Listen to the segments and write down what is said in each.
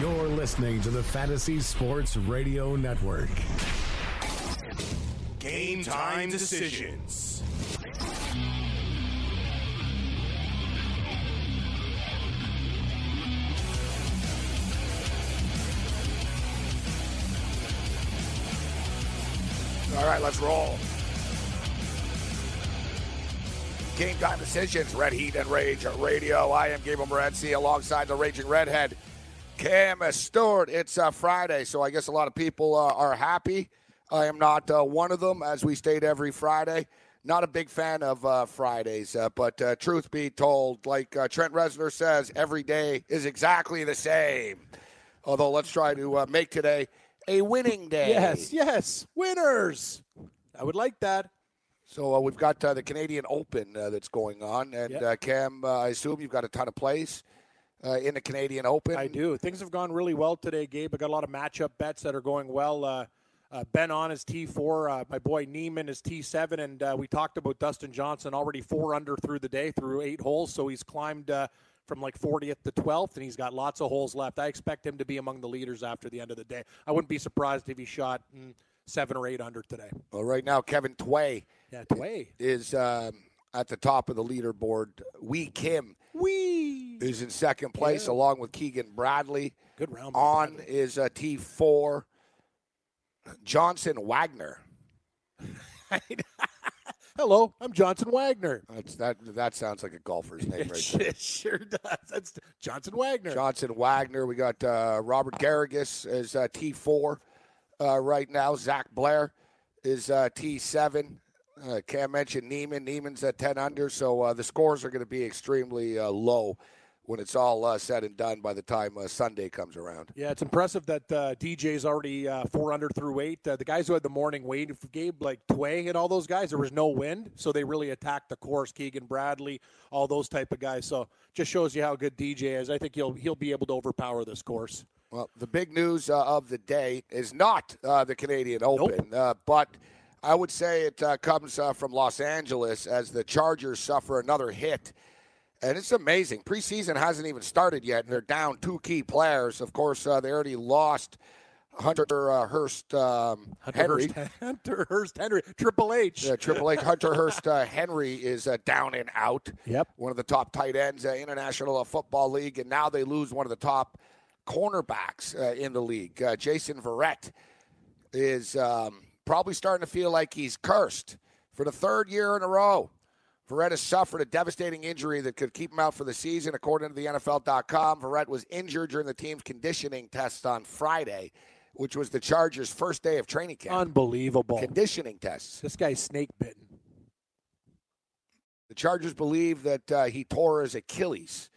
You're listening to the Fantasy Sports Radio Network. Game time decisions. All right, let's roll. Game time decisions. Red Heat and Rage Radio. I am Gabe Morazzi alongside the Raging Redhead, Cam Stewart. It's Friday, so I guess a lot of people are happy. I am not one of them, as we state every Friday. Not a big fan of Fridays, but truth be told, like Trent Reznor says, every day is exactly the same. Although let's try to make today a winning day. Yes, winners. I would like that. So we've got the Canadian Open that's going on, and yep. Cam, I assume you've got a ton of plays in the Canadian Open. I do. Things have gone really well today, Gabe. I got a lot of matchup bets that are going well. Ben on is T4. My boy Neiman is T7. And we talked about Dustin Johnson already 4-under through the day, through 8 holes. So he's climbed from like 40th to 12th, and he's got lots of holes left. I expect him to be among the leaders after the end of the day. I wouldn't be surprised if he shot 7 or 8 under today. Well, right now, Kevin Tway is at the top of the leaderboard. Kim is in second place, along with Keegan Bradley. Good round. On Bradley is a T4. Johnson Wagner. Hello, I'm Johnson Wagner. That sounds like a golfer's name, right? It sure does. That's Johnson Wagner. Johnson Wagner. We got Robert Garrigus is T4 right now. Zach Blair is T7. Cam mentioned Neiman. Neiman's at 10 under, so the scores are going to be extremely low when it's all said and done by the time Sunday comes around. Yeah, it's impressive that DJ's already 4 under through 8. The guys who had the morning wave, Gabe, like Tway and all those guys, there was no wind, so they really attacked the course. Keegan Bradley, all those type of guys. So just shows you how good DJ is. I think he'll be able to overpower this course. Well, the big news of the day is not the Canadian Open, but I would say it comes from Los Angeles as the Chargers suffer another hit. And it's amazing. Preseason hasn't even started yet, and they're down 2 key players. Of course, they already lost Hunter Hurst Henry. Triple H. Triple H. Hunter Hurst Henry is down and out. Yep. One of the top tight ends, International Football League. And now they lose one of the top cornerbacks in the league. Jason Verrett is probably starting to feel like he's cursed for the 3rd year in a row. Verrett has suffered a devastating injury that could keep him out for the season, according to the NFL.com. Verrett was injured during the team's conditioning test on Friday, which was the Chargers' first day of training camp. Unbelievable. Conditioning tests. This guy's snake bitten. The Chargers believe that he tore his Achilles.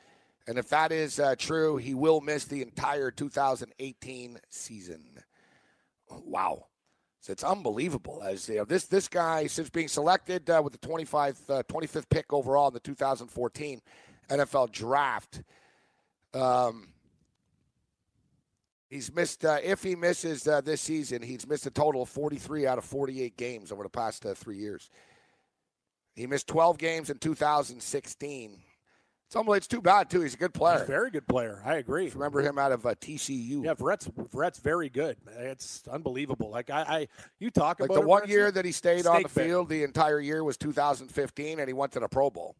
And if that is true, he will miss the entire 2018 season. Wow. It's unbelievable. As you know, this guy, since being selected with the 25th pick overall in the 2014 NFL Draft, he's missed. If he misses this season, he's missed a total of 43 out of 48 games over the past 3 years. He missed 12 games in 2016. It's too bad, too. He's a good player. He's a very good player. I agree. Remember him out of TCU. Yeah, Verrett's very good. It's unbelievable. Like, you talk about the 1 year that he stayed on the field, the entire year was 2015, and he went to the Pro Bowl.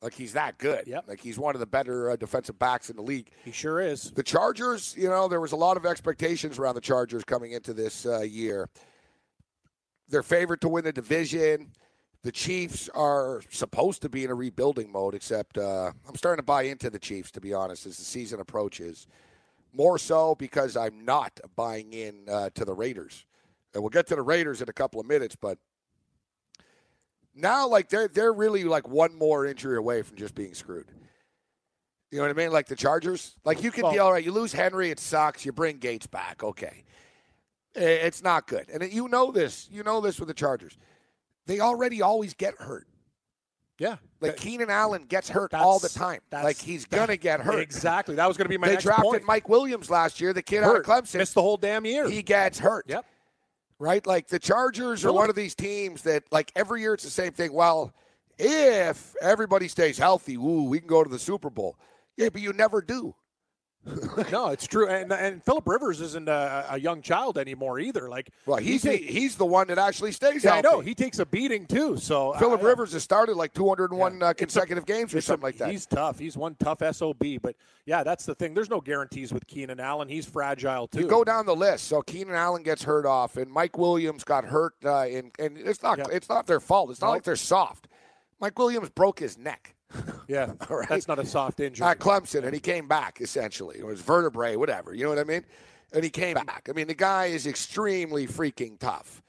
Like, he's that good. Yep. Like, he's one of the better defensive backs in the league. He sure is. The Chargers, you know, there was a lot of expectations around the Chargers coming into this year. They're favored to win the division. The Chiefs are supposed to be in a rebuilding mode, except I'm starting to buy into the Chiefs, to be honest, as the season approaches. More so because I'm not buying in to the Raiders. And we'll get to the Raiders in a couple of minutes, but now, like, they're really, like, one more injury away from just being screwed. You know what I mean? Like, the Chargers. Like, you can be, all right, you lose Henry, it sucks. You bring Gates back, okay. It's not good. And you know this. You know this with the Chargers. They already always get hurt. Yeah. Like, Keenan Allen gets hurt all the time. Like, he's going to get hurt. Exactly. That was going to be my next point. They drafted Mike Williams last year, the kid out of Clemson. Missed the whole damn year. He gets hurt. Yep. Right? Like, the Chargers are one of these teams that, like, every year it's the same thing. Well, if everybody stays healthy, ooh, we can go to the Super Bowl. Yeah, but you never do. No, it's true. And Philip Rivers isn't a young child anymore either. Like, well, he's the one that actually stays healthy. I know. He takes a beating, too. So Philip Rivers has started, like, 201 consecutive games or something like that. He's tough. He's one tough SOB. But, yeah, that's the thing. There's no guarantees with Keenan Allen. He's fragile, too. You go down the list. So Keenan Allen gets hurt off, and Mike Williams got hurt. And it's not their fault. It's not like they're soft. Mike Williams broke his neck. Yeah, right? That's not a soft injury. At Clemson, and he came back, essentially. It was vertebrae, whatever. You know what I mean? And he came back. I mean, the guy is extremely freaking tough.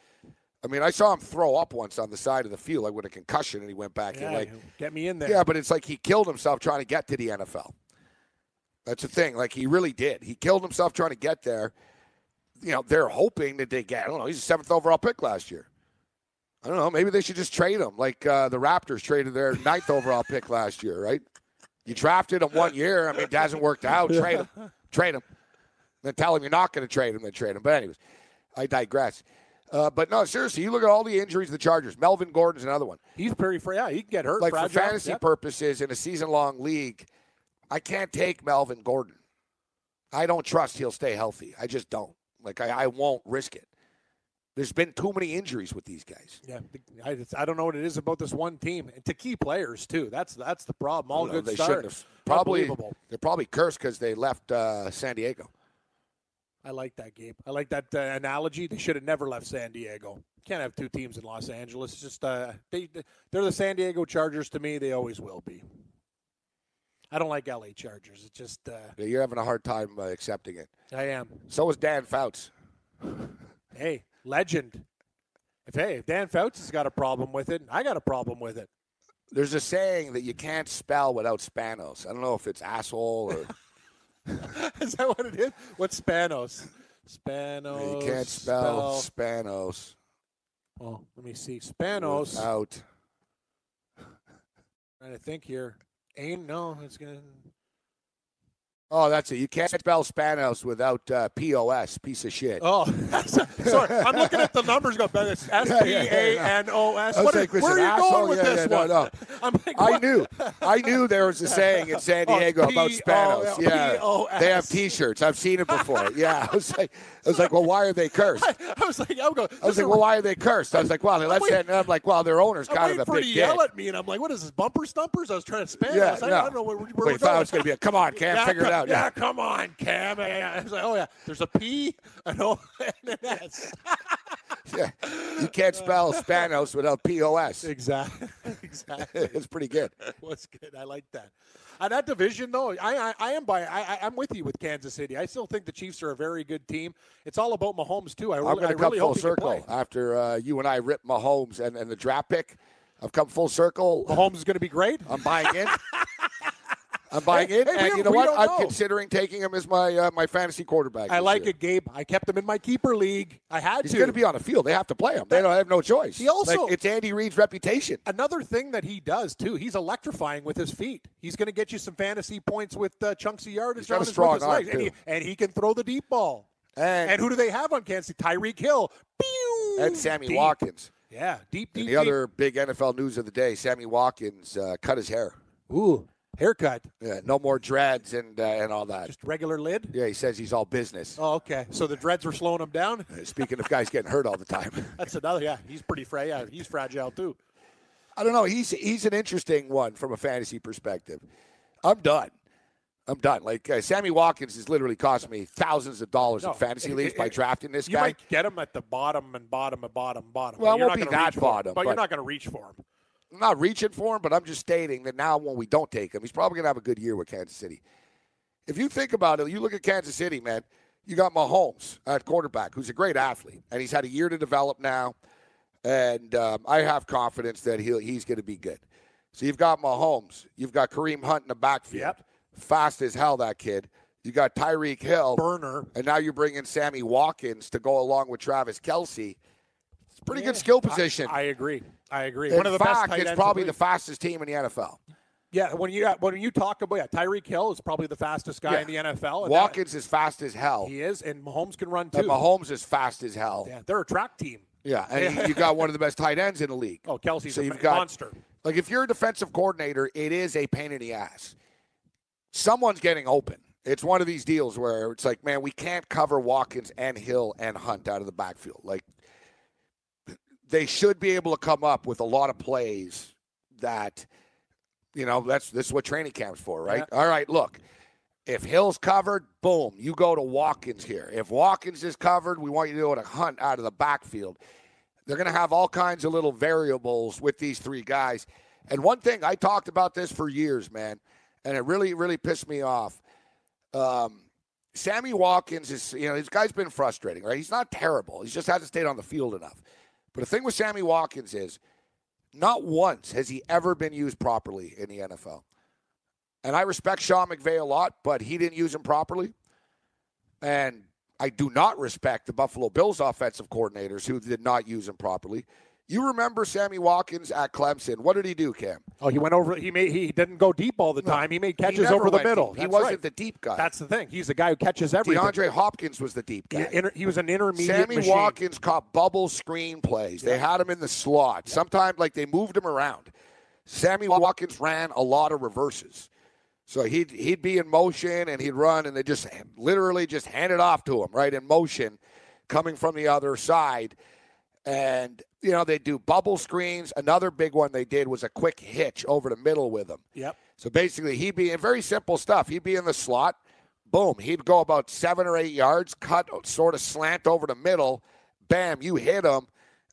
I mean, I saw him throw up once on the side of the field, like with a concussion, and he went back and like, get me in there. Yeah, but it's like he killed himself trying to get to the NFL. That's the thing. Like, he really did. He killed himself trying to get there. You know, they're hoping that they get, I don't know, he's a 7th overall pick last year. I don't know. Maybe they should just trade him, like the Raptors traded their 9th overall pick last year, right? You drafted him one year. I mean, it hasn't worked out. Trade him. Trade him. Then tell him you're not going to trade him, then trade him. But anyways, I digress. But, no, seriously, you look at all the injuries of the Chargers. Melvin Gordon's another one. He's pretty free. Yeah, he can get hurt. Like, fragile. For fantasy purposes in a season-long league, I can't take Melvin Gordon. I don't trust he'll stay healthy. I just don't. Like, I won't risk it. There's been too many injuries with these guys. Yeah, I don't know what it is about this one team. And to key players, too. That's the problem. All good starters. They're probably cursed because they left San Diego. I like that, Gabe. I like that analogy. They should have never left San Diego. Can't have two teams in Los Angeles. It's just they're the San Diego Chargers to me. They always will be. I don't like L.A. Chargers. It's just you're having a hard time accepting it. I am. So is Dan Fouts. Hey. Legend. If Dan Fouts has got a problem with it, I got a problem with it. There's a saying that you can't spell without Spanos. I don't know if it's asshole or. Is that what it is? What's Spanos? Spanos. You can't spell Spanos. Oh, let me see. Spanos. Out. Trying to think here. Ain't no. It's gonna. Oh, that's it. You can't spell Spanos without POS, piece of shit. Oh, sorry. I'm looking at the numbers. Go, it's SPANOS. Where are you going with this one? No. I'm like, what? I knew there was a saying in San Diego about Spanos. Yeah, POS. They have T-shirts. I've seen it before. Yeah, I was like, well, why are they cursed? Why are they cursed? I was like, well, their owner's kind of a big dick. Yell at me, and I'm like, what is this? Bumper stumpers? I was trying to Spanos. Yeah, I don't know where we're going. It's gonna be come on, Cam, figure it out. Yeah, come on, Cam. I was like, oh, yeah, there's a P, an O, and an S. Yeah, you can't spell Spanos without POS. Exactly. It's pretty good. It was good. I like that. That division, though, I'm with you with Kansas City. I still think the Chiefs are a very good team. It's all about Mahomes, too. I'm going to come full circle after you and I rip Mahomes and the draft pick. I've come full circle. Mahomes is going to be great. I'm buying in. I'm buying in, and you know what? I'm considering taking him as my fantasy quarterback. I like it, Gabe. I kept him in my keeper league. I had to. He's going to be on the field. They have to play him. They don't have no choice. He also, it's Andy Reid's reputation. Another thing that he does, too, he's electrifying with his feet. He's going to get you some fantasy points with chunks of yardage. He's got a strong arm, too. And he can throw the deep ball. And who do they have on Kansas City? Tyreek Hill. And Sammy Watkins. Yeah, deep. And the other big NFL news of the day, Sammy Watkins cut his hair. Ooh. Haircut. Yeah, no more dreads and all that. Just regular lid? Yeah, he says he's all business. Oh, okay. So the dreads were slowing him down? Speaking of guys getting hurt all the time. That's another, yeah. He's fragile, too. I don't know. He's an interesting one from a fantasy perspective. I'm done. Like, Sammy Watkins has literally cost me thousands of dollars in fantasy leagues by drafting this guy. You might get him at the bottom. Well, it won't be that bottom. But you're not going to reach for him. I'm not reaching for him, but I'm just stating that now when we don't take him, he's probably going to have a good year with Kansas City. If you think about it, you look at Kansas City, man, you got Mahomes at quarterback, who's a great athlete, and he's had a year to develop now, and I have confidence that he's going to be good. So you've got Mahomes. You've got Kareem Hunt in the backfield. Yep. Fast as hell, that kid. You got Tyreek Hill. Burner. And now you bring in Sammy Watkins to go along with Travis Kelce. It's a pretty good skill position. I agree. One of the best tight ends. It's probably the fastest team in the NFL. Yeah, when you talk about Tyreek Hill is probably the fastest guy in the NFL. And Watkins is fast as hell. He is, and Mahomes can run too. And Mahomes is fast as hell. Yeah, they're a track team. Yeah, and you got one of the best tight ends in the league. Oh, Kelsey's a monster. Like, if you're a defensive coordinator, it is a pain in the ass. Someone's getting open. It's one of these deals where it's like, man, we can't cover Watkins and Hill and Hunt out of the backfield. Like, they should be able to come up with a lot of plays that, this is what training camp's for, right? Yeah. All right, look, if Hill's covered, boom, you go to Watkins here. If Watkins is covered, we want you to go to Hunt out of the backfield. They're going to have all kinds of little variables with these three guys. And one thing, I talked about this for years, man, and it really, really pissed me off. Sammy Watkins is, this guy's been frustrating, right? He's not terrible. He just hasn't stayed on the field enough. But the thing with Sammy Watkins is not once has he ever been used properly in the NFL. And I respect Sean McVay a lot, but he didn't use him properly. And I do not respect the Buffalo Bills offensive coordinators who did not use him properly. You remember Sammy Watkins at Clemson. What did he do, Cam? Oh, he went over. He didn't go deep all the time. He made catches over the middle. He wasn't the deep guy. That's the thing. He's the guy who catches everything. DeAndre Hopkins was the deep guy. He was an intermediate machine. Watkins caught bubble screen plays. They had him in the slot. Yeah. Sometimes, they moved him around. Sammy Watkins ran a lot of reverses. So he'd be in motion, and he'd run, and they just literally just hand it off to him, right, in motion, coming from the other side. And, they do bubble screens. Another big one they did was a quick hitch over the middle with him. Yep. So basically, he'd be in very simple stuff. He'd be in the slot. Boom. He'd go about 7 or 8 yards, cut, sort of slant over the middle. Bam, you hit him,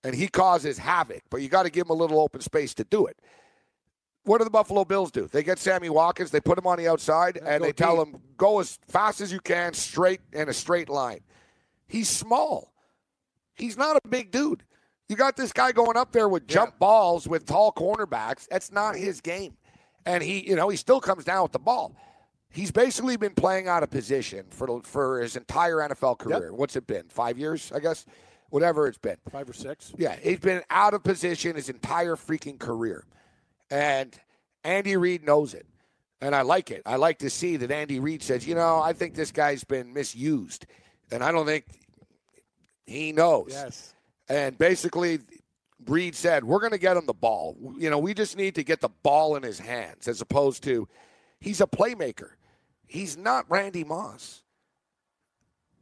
and he causes havoc. But you got to give him a little open space to do it. What do the Buffalo Bills do? They get Sammy Watkins, they put him on the outside, and they tell him, go as fast as you can, straight in a straight line. He's small. He's not a big dude. You got this guy going up there with jump balls with tall cornerbacks. That's not his game. And he, he still comes down with the ball. He's basically been playing out of position for his entire NFL career. Yep. What's it been? 5 years, I guess? Whatever it's been. 5 or 6. Yeah, he's been out of position his entire freaking career. And Andy Reid knows it. And I like it. I like to see that Andy Reid says, I think this guy's been misused. And I don't think... He knows. Yes. And basically, Reid said, we're going to get him the ball. We just need to get the ball in his hands as opposed to he's a playmaker. He's not Randy Moss.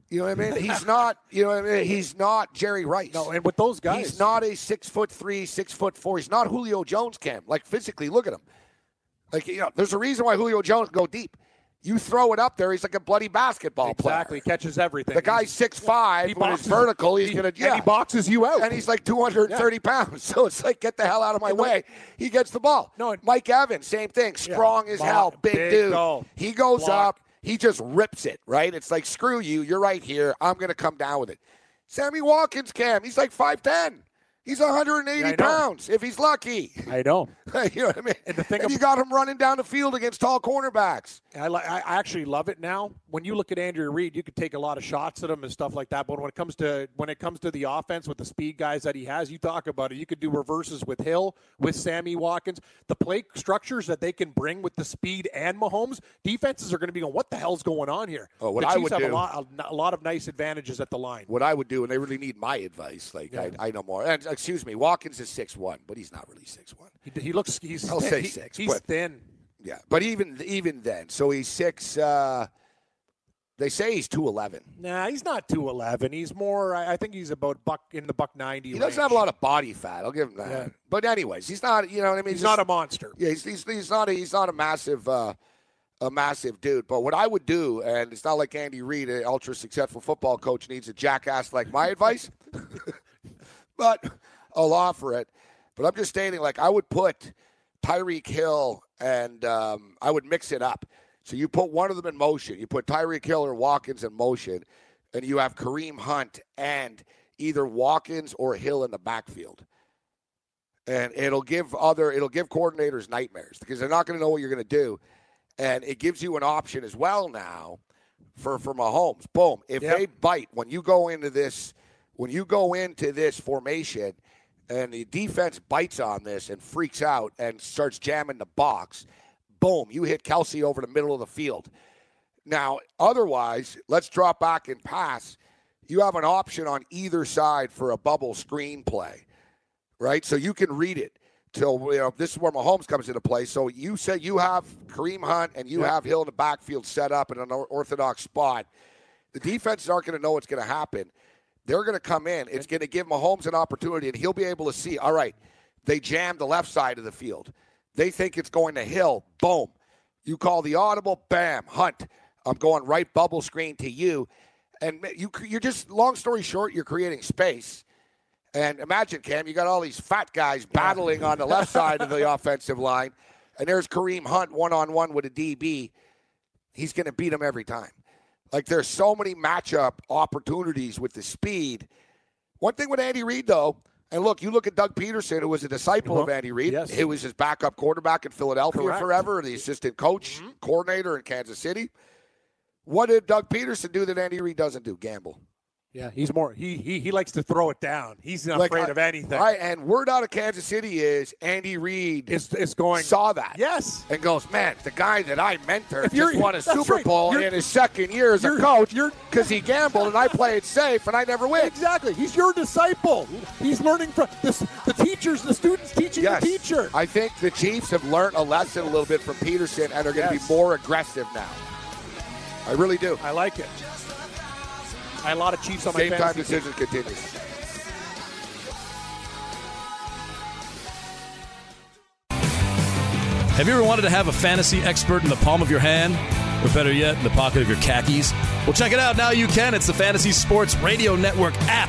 You know what I mean? He's not, He's not Jerry Rice. No, and with those guys. He's not a 6'3", 6'4". He's not Julio Jones, Cam. Physically, look at him. There's a reason why Julio Jones go deep. You throw it up there, he's like a bloody basketball player. Exactly, catches everything. The guy's 6'5", when he's vertical, he's going to, And he boxes you out. And he's 230 pounds. So it's get the hell out of my way. He gets the ball. No, Mike Evans, same thing, strong as hell, big dude. Goal. He goes up, he just rips it, right? It's screw you, you're right here, I'm going to come down with it. Sammy Watkins, Cam, he's 5'10". He's 180 pounds, if he's lucky. I know. You know what I mean? And you got him running down the field against tall cornerbacks. I actually love it now. When you look at Andrew Reid, you could take a lot of shots at him and stuff like that. But when it comes to the offense with the speed guys that he has, you talk about it. You could do reverses with Hill, with Sammy Watkins. The play structures that they can bring with the speed and Mahomes, defenses are going to be going, what the hell's going on here? Oh, what I would do. A lot of nice advantages at the line. What I would do, and they really need my advice. I know more. And, excuse me, Watkins is 6'1", but he's not really 6'1". He looks. I'll say six. He's thin. Yeah, but even then, so he's 6. They say he's 211. Nah, he's not 211. He's more, I think he's about buck 90. He doesn't have a lot of body fat. I'll give him that. Yeah. But anyways, he's not, you know what I mean? He's not a monster. Yeah, he's not a massive dude. But what I would do, and it's not like Andy Reid, an ultra successful football coach, needs a jackass like my advice. But I'll offer it. But I'm just stating, like, I would put Tyreek Hill and I would mix it up. So you put one of them in motion. You put Tyreek Hill or Watkins in motion, and you have Kareem Hunt and either Watkins or Hill in the backfield. And it'll give coordinators nightmares because they're not going to know what you're going to do. And it gives you an option as well now for Mahomes. Boom. If they bite, when you go into this formation and the defense bites on this and freaks out and starts jamming the box, boom, you hit Kelsey over the middle of the field. Now, otherwise, let's drop back and pass. You have an option on either side for a bubble screen play, right? So you can read it. This is where Mahomes comes into play. So you say you have Kareem Hunt and you have Hill in the backfield set up in an orthodox spot. The defenses aren't going to know what's going to happen. They're going to come in. It's going to give Mahomes an opportunity, and he'll be able to see, all right, they jammed the left side of the field. They think it's going to Hill. Boom. You call the audible. Bam. Hunt. I'm going right bubble screen to you. And you're just, long story short, you're creating space. And imagine, Cam, you got all these fat guys battling on the left side of the offensive line. And there's Kareem Hunt one-on-one with a DB. He's going to beat him every time. Like, there's so many matchup opportunities with the speed. One thing with Andy Reid, though, and look, you look at Doug Peterson, who was a disciple of Andy Reid. Yes. He was his backup quarterback in Philadelphia forever, the assistant coach, coordinator in Kansas City. What did Doug Peterson do that Andy Reid doesn't do? Gamble. Yeah, he's more. He likes to throw it down. He's not afraid of anything. Right, and word out of Kansas City is Andy Reid saw that. Yes, and goes, man, the guy that I mentored just won a Super Bowl in his second year as a coach because he gambled and I played safe and I never win. Exactly. He's your disciple. He's learning from the teachers, the students teaching the teacher. I think the Chiefs have learned a lesson a little bit from Peterson and are going to be more aggressive now. I really do. I like it. I had a lot of Chiefs on my fantasy. Game-time decision continues. Have you ever wanted to have a fantasy expert in the palm of your hand? Or better yet, in the pocket of your khakis? Well, check it out. Now you can. It's the Fantasy Sports Radio Network app.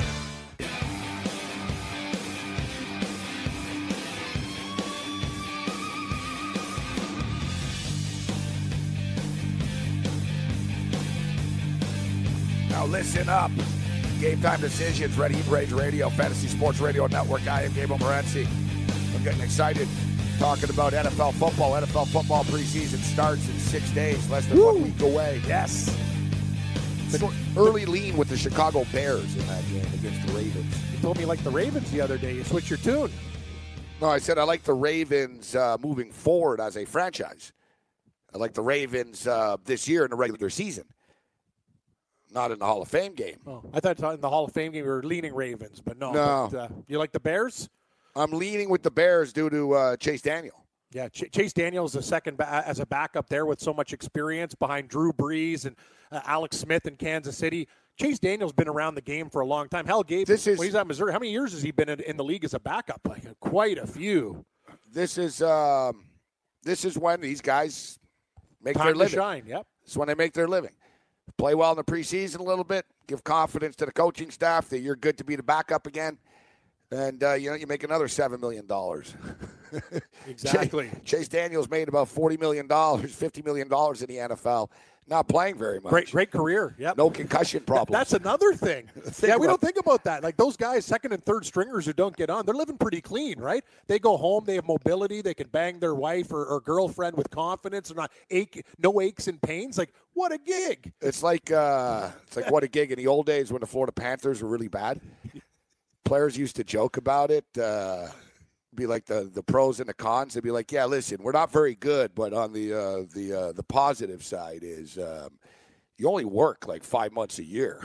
Now listen up. Game Time Decisions, Red Heat Rage Radio, Fantasy Sports Radio Network. I am Gabe Morazzi. I'm getting excited talking about NFL football. NFL football preseason starts in 6 days, less than 1 week away. Yes. Early lean with the Chicago Bears in that game against the Ravens. You told me you liked the Ravens the other day. You switched your tune. No, I said I like the Ravens moving forward as a franchise. I like the Ravens this year in the regular season. Not in the Hall of Fame game. Oh, I thought in the Hall of Fame game we were leaning Ravens, but no. But, you like the Bears? I'm leaning with the Bears due to Chase Daniel. Yeah, Chase Daniel is the second as a backup there with so much experience behind Drew Brees and Alex Smith in Kansas City. Chase Daniel's been around the game for a long time. Hell, Gabe, he's out of Missouri. How many years has he been in the league as a backup? Like, quite a few. This is when these guys make their living. Shine, yep. It's when they make their living. Play well in the preseason a little bit. Give confidence to the coaching staff that you're good to be the backup again. And, you make another $7 million. Exactly. Chase Daniels made about $40 million, $50 million in the NFL. Not playing very much. Great career. Yep. No concussion problems. That's another thing. We don't think about that. Like those guys, second and third stringers who don't get on, they're living pretty clean, right? They go home. They have mobility. They can bang their wife or girlfriend with confidence. They're not no aches and pains. Like, what a gig. It's like what a gig in the old days when the Florida Panthers were really bad. Players used to joke about it. be like the pros and the cons. They'd be like, yeah, listen, we're not very good, but on the positive side is you only work like 5 months a year.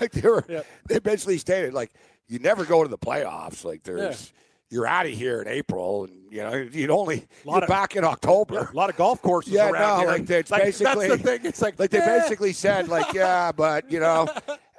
Like they eventually stated, like, you never go to the playoffs. Like there's you're out of here in April, and you know you'd only you're back in October. Yeah, a lot of golf courses. Yeah, around no, here. Like basically that's the thing. It's like they basically said, like, yeah, but you know.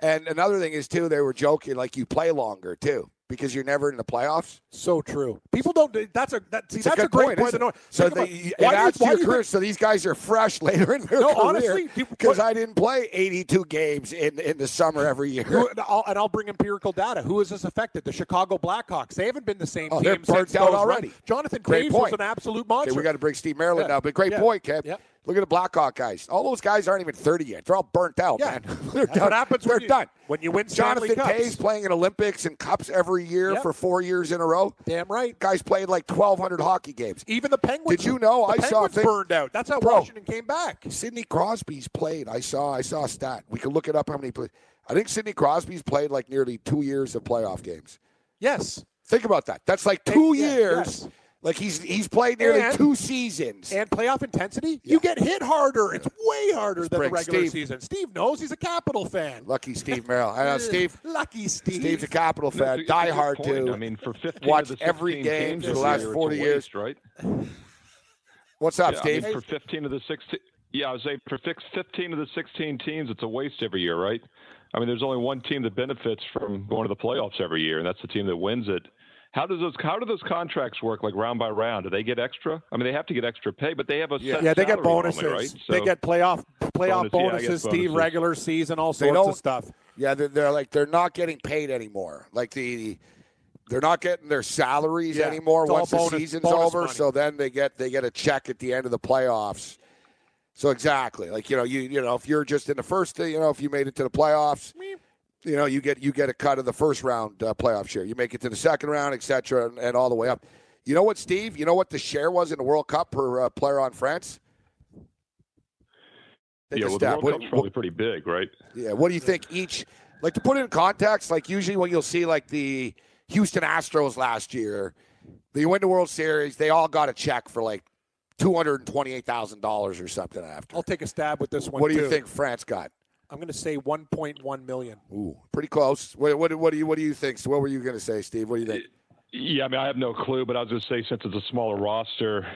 And another thing is too, they were joking, like you play longer too because you're never in the playoffs. So true. People don't. That's a great point. So they adds to your career. So these guys are fresh later in their career. Honestly, because I didn't play 82 games in the summer every year. I'll bring empirical data. Who has this affected? The Chicago Blackhawks. They haven't been the same team. They're burnt out already. Jonathan Graves was an absolute monster. Okay, we got to bring Steve Merrill now. But great point, Kev. Yeah. Look at the Blackhawk guys. All those guys aren't even 30 yet. They're all burnt out, man. That's what happens when you, done. When you win Stanley Cups. Jonathan Tay's playing in Olympics and Cups every year for 4 years in a row. Damn right. Guys played like 1,200 hockey games. Even the Penguins. Did you know? I saw Penguins burned out. That's how Washington came back. Sidney Crosby's played. I saw a stat. We can look it up how many played. I think Sidney Crosby's played like nearly 2 years of playoff games. Yes. Think about that. That's like 2 years. Yes. Like, he's played nearly 2 seasons. And playoff intensity? Yeah. You get hit harder. It's way harder than the regular season. Steve knows he's a Capital fan. Lucky Steve Merrill. I know, Steve. Lucky Steve. Steve's a Capital fan. Die hard, too. I mean, for 15 watch of the every game for the last 40 years. Right? What's up, Steve? I mean, for 15 of the 16. Yeah, I was saying for 15 of the 16 teams, it's a waste every year, right? I mean, there's only one team that benefits from going to the playoffs every year, and that's the team that wins it. How do those contracts work, like round by round? Do they get extra? I mean, they have to get extra pay, but they have a set they get bonuses. Only, right? So they get playoff bonuses, Steve, regular season, all sorts of stuff. Yeah, they're like they're not getting paid anymore. Like they're not getting their salaries anymore once the season's over. Money. So then they get a check at the end of the playoffs. So exactly, like you know if you're just in the first, if you made it to the playoffs. Meep. You know, you get a cut of the first round playoff share. You make it to the second round, et cetera, and all the way up. You know what, Steve? You know what the share was in the World Cup per player on France? The World Cup's probably pretty big, right? Yeah. What do you think each? Like to put it in context, like usually when you'll see like the Houston Astros last year, they win the World Series. They all got a check for like $228,000 or something after. I'll take a stab with this one. What do you think France got? I'm going to say 1.1 million. Ooh, pretty close. What do you think? What were you going to say, Steve? What do you think? Yeah, I mean, I have no clue, but I was going to say since it's a smaller roster,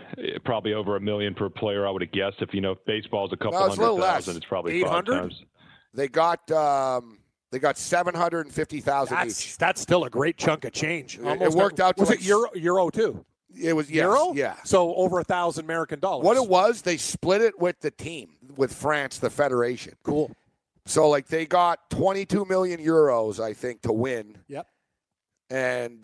probably over $1 million per player. I would have guessed if baseball is a couple $100,000, it's probably 800. 5 times. They got 750,000 each. That's still a great chunk of change. It worked out. Was it Euro too? It was Euro? Yeah. So over $1,000 American dollars. What it was, they split it with the team with France, the federation. Cool. So, like, they got 22 million euros, I think, to win. Yep. And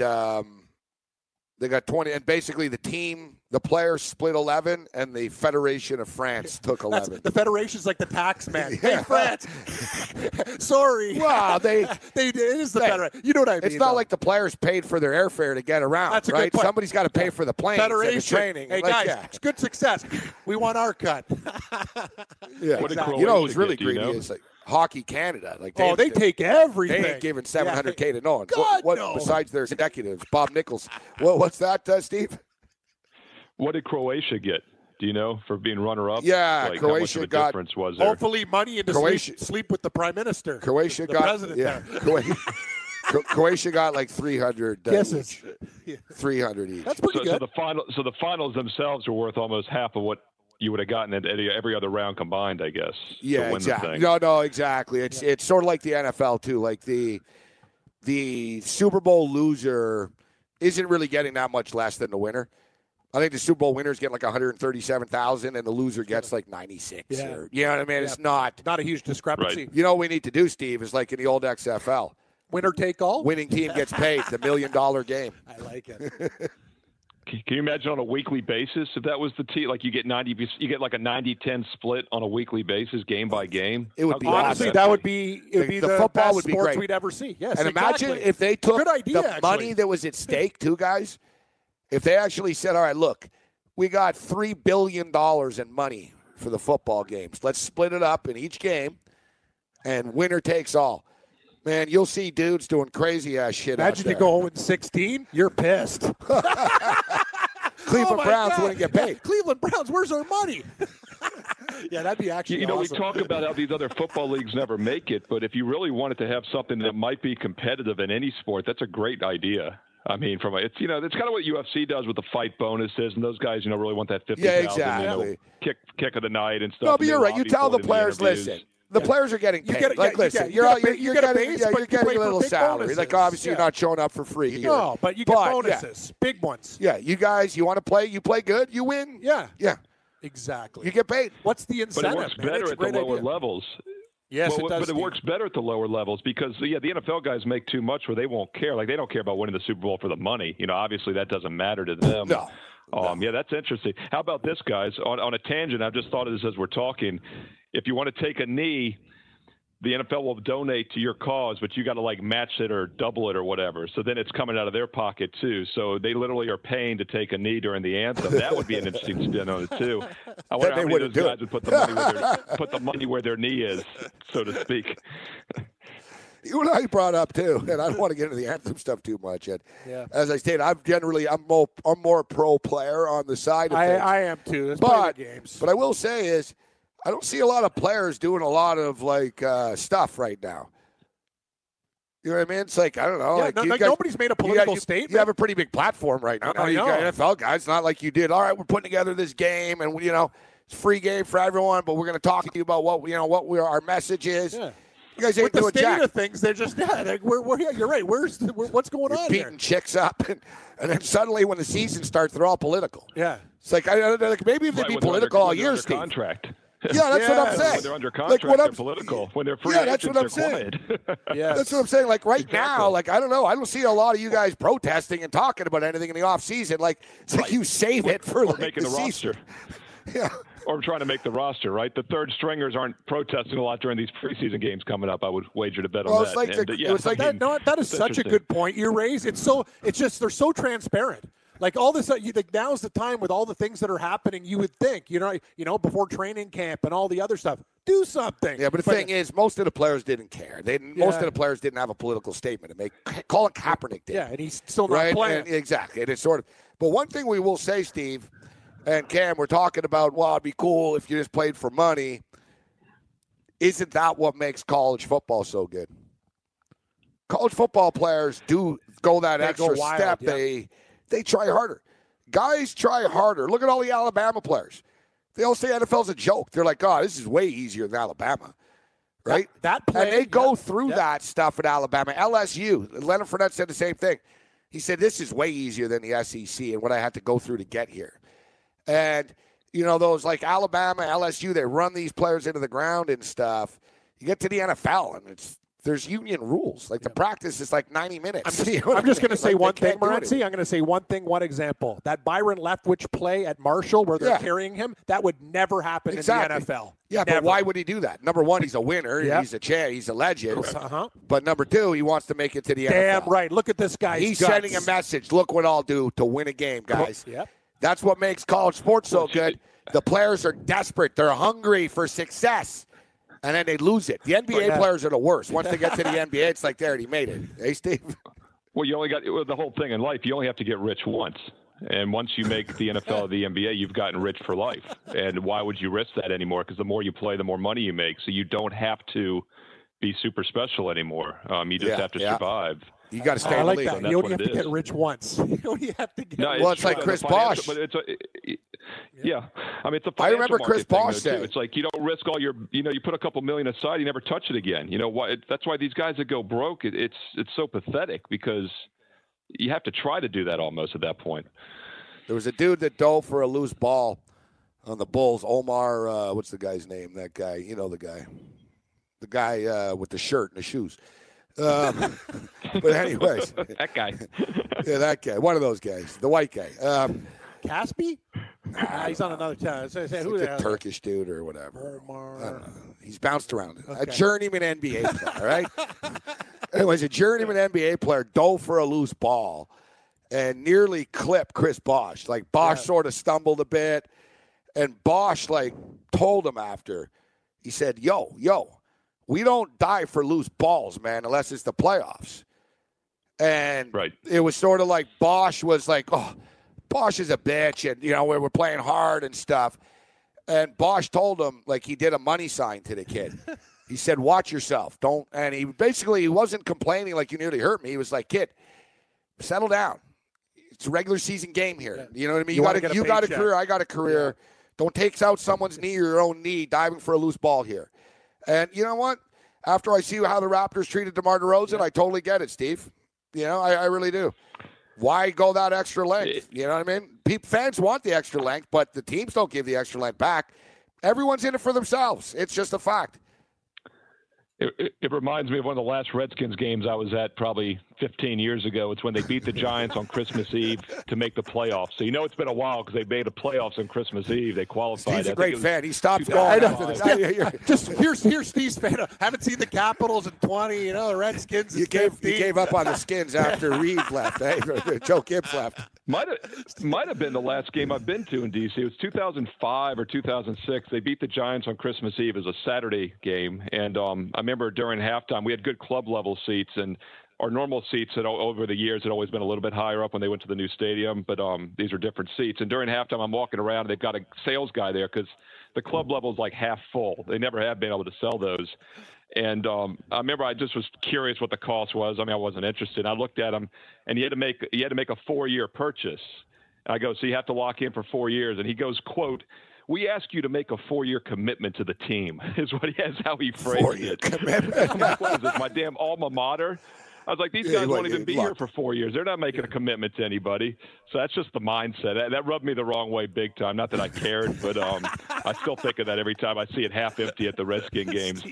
they got 20. And basically the team, the players split 11, and the Federation of France took 11. The Federation's like the tax man. Hey, France. Sorry. Well, it is the Federation. You know what I mean? It's not like the players paid for their airfare to get around, that's a right? Good point. Somebody's got to pay for the planes and the training. Hey, like, guys, it's good success. We want our cut. Exactly. You know who's really greedy is like, Hockey Canada, like they take everything. They ain't giving $700K to no one. God, no. Besides their executives, Bob Nichols. What's that, Steve? What did Croatia get? Do you know for being runner-up? Yeah, like, Croatia got. Difference was there? Hopefully, money into sleep with the prime minister. Croatia got president there. Croatia got like 300 guesses. 300 each. That's pretty good. So the finals themselves were worth almost half of what you would have gotten it every other round combined, I guess. Yeah, to win exactly. The thing. No, exactly. It's sort of like the NFL too. Like the Super Bowl loser isn't really getting that much less than the winner. I think the Super Bowl winners get like 137,000, and the loser gets like 96. Yeah. Or, you know what I mean? Yeah. It's not a huge discrepancy. Right. You know what we need to do, Steve, is like in the old XFL, winner take all. Winning team gets paid the $1 million game. I like it. Can you imagine on a weekly basis if that was the team? Like you get like a 90-10 split on a weekly basis, game by game. It would be honestly awesome. That would be the football would be sports great. We'd ever see. Yes, and exactly. Imagine if they took the money that was at stake, too, guys. If they actually said, "All right, look, we got $3 billion in money for the football games. Let's split it up in each game, and winner takes all." Man, you'll see dudes doing crazy-ass shit out there. Imagine you go 0-16, you're pissed. Cleveland Browns wouldn't get paid. Cleveland Browns, where's our money? Yeah, that'd be actually awesome. We talk about how these other football leagues never make it, but if you really wanted to have something that might be competitive in any sport, that's a great idea. I mean, it's kind of what UFC does with the fight bonuses, and those guys, really want that 50,000, kick of the night and stuff. No, but you're right. You tell the players, listen. The players are getting paid. You're getting a little salary. Bonuses. You're not showing up for free here. No, but you get bonuses, big ones. Yeah, you guys, you want to play? You play good, you win. Yeah, exactly. You get paid. What's the incentive? But it works better at the lower levels. Yes, it does. But it works better at the lower levels because, the NFL guys make too much where they won't care. Like, they don't care about winning the Super Bowl for the money. Obviously that doesn't matter to them. No. Yeah, that's interesting. How about this, guys? On a tangent, I've just thought of this as we're talking. If you want to take a knee, the NFL will donate to your cause, but you got to match it or double it or whatever. So then it's coming out of their pocket too. So they literally are paying to take a knee during the anthem. That would be an interesting spin on it too. I wonder how many of those guys would put the money where their knee is, so to speak. You and I brought up too, and I don't want to get into the anthem stuff too much. And as I stated, I'm more pro player on the side of things. I am too. Let's play the games. But I will say is, I don't see a lot of players doing a lot of stuff right now. You know what I mean? It's I don't know. Nobody's made a political statement. You have a pretty big platform right now. You got NFL guys. Not like you did. All right, we're putting together this game, and it's a free game for everyone. But we're going to talk to you about what our message is. Yeah. You guys ain't doing jack. With the state of things, they're just you're right. What's going on here? Beating chicks up, and then suddenly when the season starts, they're all political. Yeah, it's maybe if they'd be political all year, Steve. Contract. Yeah, that's what I'm saying. When they're under contract, they're political. When they're free, that's what I'm saying. Yes. That's what I'm saying. Now, I don't know. I don't see a lot of you guys protesting and talking about anything in the off season. You save it for making the roster. Yeah. Or trying to make the roster, right? The third stringers aren't protesting a lot during these preseason games coming up. I would wager to bet on that. That is such a good point you raise. It's just they're so transparent. All this, now's the time with all the things that are happening. You would think, before training camp and all the other stuff, do something. Yeah, but the thing is, most of the players didn't care. Most of the players didn't have a political statement to make. Colin Kaepernick did. Yeah, and he's still not playing. And, exactly. It is sort of. But one thing we will say, Steve. And Cam, we're talking about, it'd be cool if you just played for money. Isn't that what makes college football so good? College football players do go that extra step. Yeah. They try harder. Guys try harder. Look at all the Alabama players. They all say NFL's a joke. They're this is way easier than Alabama, right? They go through that stuff at Alabama. LSU, Leonard Fournette said the same thing. He said, this is way easier than the SEC and what I had to go through to get here. And, those Alabama, LSU, they run these players into the ground and stuff. You get to the NFL, and there's union rules. The practice is 90 minutes. I'm just going to say one thing, Morazzi. I'm going to say one thing, one example. That Byron Leftwich play at Marshall where they're carrying him, that would never happen in the NFL. Yeah, never. But why would he do that? Number one, he's a winner. Yeah. He's a champ. He's a legend. Uh-huh. But number two, he wants to make it to the NFL. Damn right. Look at this guy. He's sending a message. Look what I'll do to win a game, guys. Yep. Yeah. That's what makes college sports so good. The players are desperate. They're hungry for success, and then they lose it. The NBA players are the worst. Once they get to the NBA, it's like they already made it. Hey, Steve? Well, you only got the whole thing in life. You only have to get rich once. And once you make the NFL or the NBA, you've gotten rich for life. And why would you risk that anymore? Because the more you play, the more money you make. So you don't have to be super special anymore. You just have to survive. You got to stay in the league. You only have to get rich once. You only have to get. Well, it's like Chris Bosh. But I mean, it's a. I remember Chris Bosh said, "It's you don't risk all your. You put a couple million aside, you never touch it again. Why? That's why these guys that go broke. It's so pathetic because you have to try to do that almost at that point. There was a dude that dove for a loose ball on the Bulls. Omer, what's the guy's name? That guy, the guy with the shirt and the shoes. But anyways, that guy, one of those guys, the white guy, Caspi. He's on another town. Who's the Turkish dude or whatever? He's bounced around. Okay. A journeyman NBA player, right? Anyways, a journeyman NBA player dove for a loose ball and nearly clipped Chris Bosh. Bosh sort of stumbled a bit, and Bosh told him after. He said, "Yo, We don't die for loose balls, man, unless it's the playoffs. And It was sort of like Bosh was like, oh, Bosh is a bitch, and, you know, we were playing hard and stuff. And Bosh told him, like, he did a money sign to the kid. He said, watch yourself. Don't. And he basically, he wasn't complaining like you nearly hurt me. He was like, kid, settle down. It's a regular season game here. Yeah. You know what I mean? You got a career. I got a career. Yeah. Don't take out someone's knee or your own knee diving for a loose ball here. And you know what? After I see how the Raptors treated DeMar DeRozan, I totally get it, Steve. You know, I really do. Why go that extra length? You know what I mean? Fans want the extra length, but the teams don't give the extra length back. Everyone's in it for themselves. It's just a fact. It reminds me of one of the last Redskins games I was at probably 15 years ago. It's when they beat the Giants on Christmas Eve to make the playoffs. So you know it's been a while because they made the playoffs on Christmas Eve. They qualified. He's a great fan. He stopped going. Just here's Steve's fan. I haven't seen the Capitals in 20. You know the Redskins. You gave up on the Skins after Reid left. Hey, Joe Gibbs left. Might have been the last game I've been to in D.C. It was 2005 or 2006. They beat the Giants on Christmas Eve as a Saturday game, and I remember during halftime we had good club level seats, and our normal seats had over the years had always been a little bit higher up when they went to the new stadium, but these are different seats. And during halftime, I'm walking around, and they've got a sales guy there because the club level is like half full. They never have been able to sell those. And I remember I just was curious what the cost was. I mean, I wasn't interested. I looked at him, and he had to make a 4-year purchase. And I go, so you have to lock in for 4 years. And he goes, quote, we ask you to make a 4-year commitment to the team, is what he has, how he phrased it. I'm like, what is this, my damn alma mater? I was like, these guys won't even be here for 4 years. They're not making a commitment to anybody. So that's just the mindset. That rubbed me the wrong way big time. Not that I cared, but I still think of that every time I see it half empty at the Redskin games.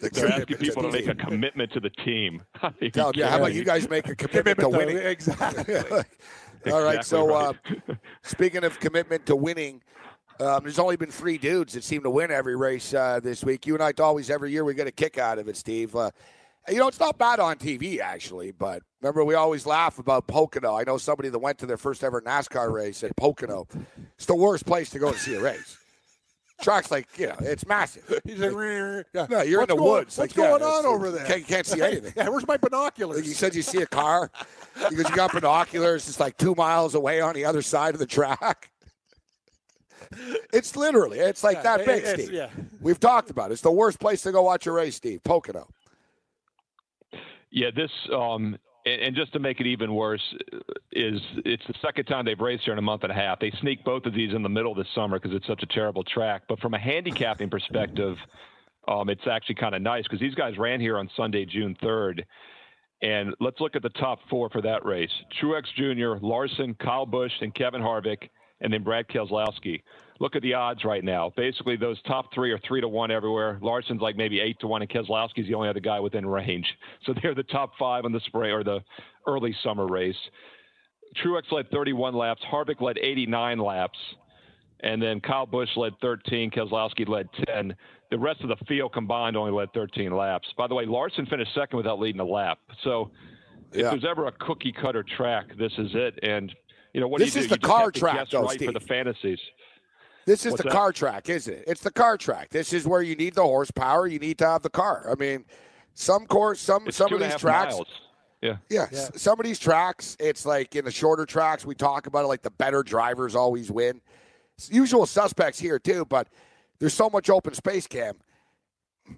They're asking people to make a commitment to the team. How about you guys make a commitment to winning? Exactly. All right, so speaking of commitment to winning, there's only been 3 dudes that seem to win every race this week. You and I always, every year, we get a kick out of it, Steve. You know, it's not bad on TV, actually, but remember, we always laugh about Pocono. I know somebody that went to their first ever NASCAR race at Pocono. It's the worst place to go to see a race. Track's like, you know, it's massive. He's like, no, you're in the woods. What's going on over there? You can't see anything. Yeah, where's my binoculars? You said you see a car because you got binoculars. It's like 2 miles away on the other side of the track. It's literally, it's like that big, Steve. Yeah. We've talked about it. It's the worst place to go watch a race, Steve, Pocono. Yeah, this and just to make it even worse, it's the second time they've raced here in a month and a half. They sneak both of these in the middle this summer because it's such a terrible track. But from a handicapping perspective, it's actually kind of nice because these guys ran here on Sunday, June 3rd. And let's look at the top 4 for that race. Truex Jr., Larson, Kyle Busch, and Kevin Harvick, and then Brad Keselowski. Look at the odds right now. Basically, those top 3 are 3-1 everywhere. Larson's like maybe 8-1, and Keselowski's the only other guy within range. So they're the top 5 on the spring or the early summer race. Truex led 31 laps. Harvick led 89 laps. And then Kyle Busch led 13. Keselowski led 10. The rest of the field combined only led 13 laps. By the way, Larson finished second without leading a lap. So if there's ever a cookie-cutter track, this is it. And, you know, what this do you do? This is the car track, though, Steve. For the fantasies. This is the car track, isn't it? It's the car track. This is where you need the horsepower. You need to have the car. I mean, some of these tracks. Yeah. Some of these tracks, it's like in the shorter tracks, we talk about it like the better drivers always win. It's usual suspects here too, but there's so much open space, Cam.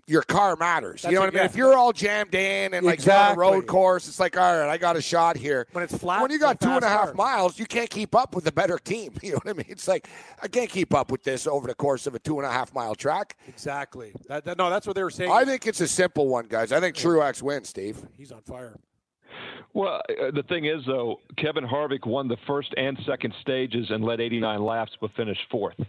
Your car matters. That's, you know what I mean? If you're all jammed in and like on a road course, it's like, all right, I got a shot here. When it's flat, when you got 2.5 miles, you can't keep up with the better team. You know what I mean? It's like, I can't keep up with this over the course of a 2.5 mile track. Exactly. No, that's what they were saying. I think it's a simple one, guys. I think Truex wins, Steve. He's on fire. Well, the thing is, though, Kevin Harvick won the first and second stages and led 89 laps, but finished 4th.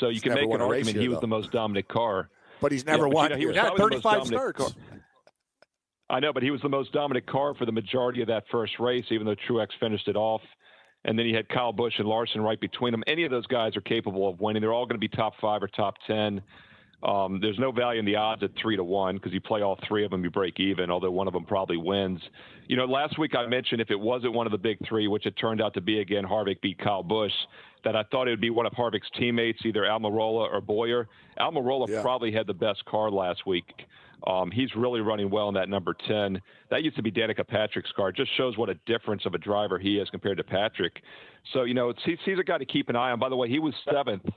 So you can make an argument he was the most dominant car. But he's never won. You know, he had 35 starts. I know, but he was the most dominant car for the majority of that first race, even though Truex finished it off. And then he had Kyle Busch and Larson right between them. Any of those guys are capable of winning. They're all going to be top 5 or top 10. There's no value in the odds at 3-1 because you play all three of them, you break even, although one of them probably wins. You know, last week I mentioned if it wasn't one of the big three, which it turned out to be again, Harvick beat Kyle Busch, that I thought it would be one of Harvick's teammates, either Almirola or Boyer. Almirola probably had the best car last week. He's really running well in that number 10. That used to be Danica Patrick's car. It just shows what a difference of a driver he is compared to Patrick. So, you know, he's a guy to keep an eye on. By the way, he was 7th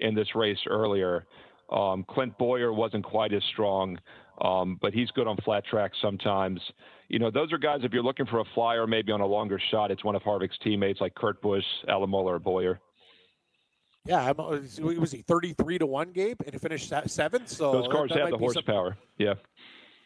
in this race earlier. Clint Boyer wasn't quite as strong, but he's good on flat tracks sometimes. You know, those are guys, if you're looking for a flyer, maybe on a longer shot, it's one of Harvick's teammates like Kurt Busch, Almirola, or Boyer. Yeah, was he 33-1, Gabe, and he finished 7th? So those cars have the horsepower. Yeah,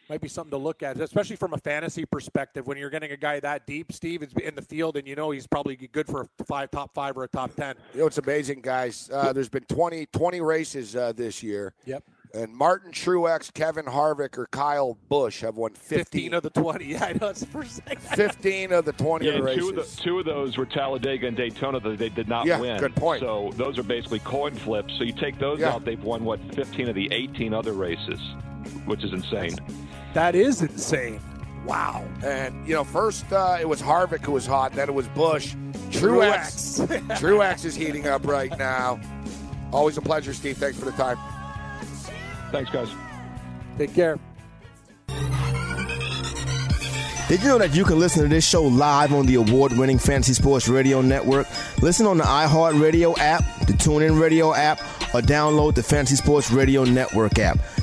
might be something to look at, especially from a fantasy perspective. When you're getting a guy that deep, Steve, is in the field, and you know he's probably good for a top five or a top 10. You know, it's amazing, guys. There's been 20 races this year. Yep. And Martin Truex, Kevin Harvick, or Kyle Busch have won 15 of the 20. Yeah, I know it's the first thing. 15 of the 20 races. Two of those were Talladega and Daytona that they did not win. Yeah, good point. So those are basically coin flips. So you take those out, they've won, 15 of the 18 other races, which is insane. That is insane. Wow. And, you know, first it was Harvick who was hot, then it was Busch. Truex is heating up right now. Always a pleasure, Steve. Thanks for the time. Thanks, guys. Take care. Did you know that you can listen to this show live on the award-winning Fantasy Sports Radio Network? Listen on the iHeartRadio app, the TuneIn Radio app, or download the Fantasy Sports Radio Network app.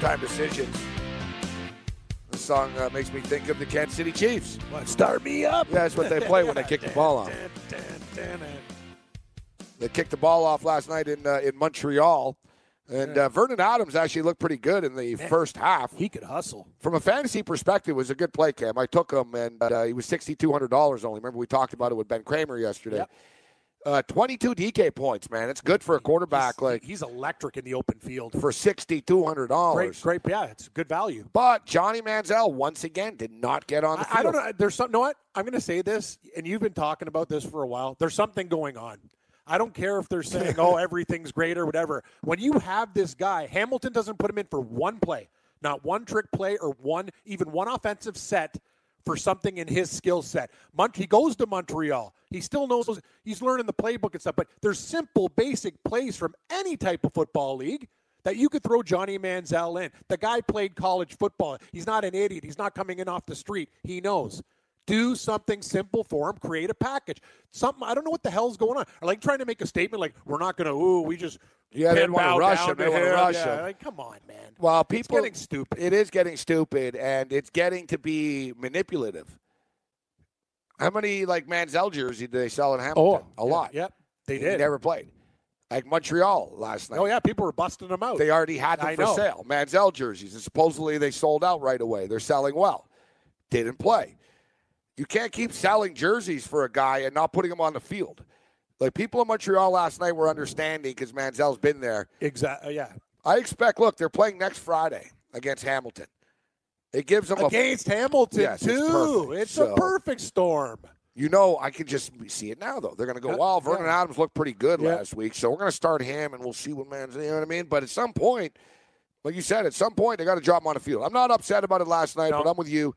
Time decisions. The song makes me think of the Kansas City Chiefs. What? Start me up. Yeah, that's what they play when they kick the ball off. They kicked the ball off last night in Montreal, and Vernon Adams actually looked pretty good in the first half. He could hustle. From a fantasy perspective, it was a good play, Cam. I took him, and he was $6,200 only. Remember, we talked about it with Ben Kramer yesterday. Yep. 22 DK points, man. It's good for a quarterback. He's electric in the open field. For $6,200. Great. Yeah, it's good value. But Johnny Manziel, once again, did not get on the field. I don't know. There's something. You know what? I'm going to say this, and you've been talking about this for a while. There's something going on. I don't care if they're saying, everything's great or whatever. When you have this guy, Hamilton doesn't put him in for one play, not one trick play or even one offensive set for something in his skill set. He goes to Montreal. He still knows. He's learning the playbook and stuff, but there's simple, basic plays from any type of football league that you could throw Johnny Manziel in. The guy played college football. He's not an idiot. He's not coming in off the street. He knows. Do something simple for him. Create a package. Something. I don't know what the hell's going on. I like trying to make a statement like, we're not going to, they didn't want to rush him. They want to rush him. Like, come on, man. Well, it's getting stupid. It is getting stupid, and it's getting to be manipulative. How many, Manziel jerseys do they sell in Hamilton? Oh, a lot. Yep, they did. He never played. Like Montreal last night. Oh, yeah, people were busting them out. They already had them for sale, Manziel jerseys, and supposedly they sold out right away. They're selling well. Didn't play. You can't keep selling jerseys for a guy and not putting him on the field. People in Montreal last night were understanding because Manziel's been there. Exactly, yeah. I expect, they're playing next Friday against Hamilton. It gives them Hamilton, yes, too. It's a perfect storm. You know, I can just see it now, though. They're going to go, Vernon Adams looked pretty good last week, so we're going to start him, and we'll see what Manziel, you know what I mean? But at some point, like you said, they got to drop him on the field. I'm not upset about it last night, but I'm with you.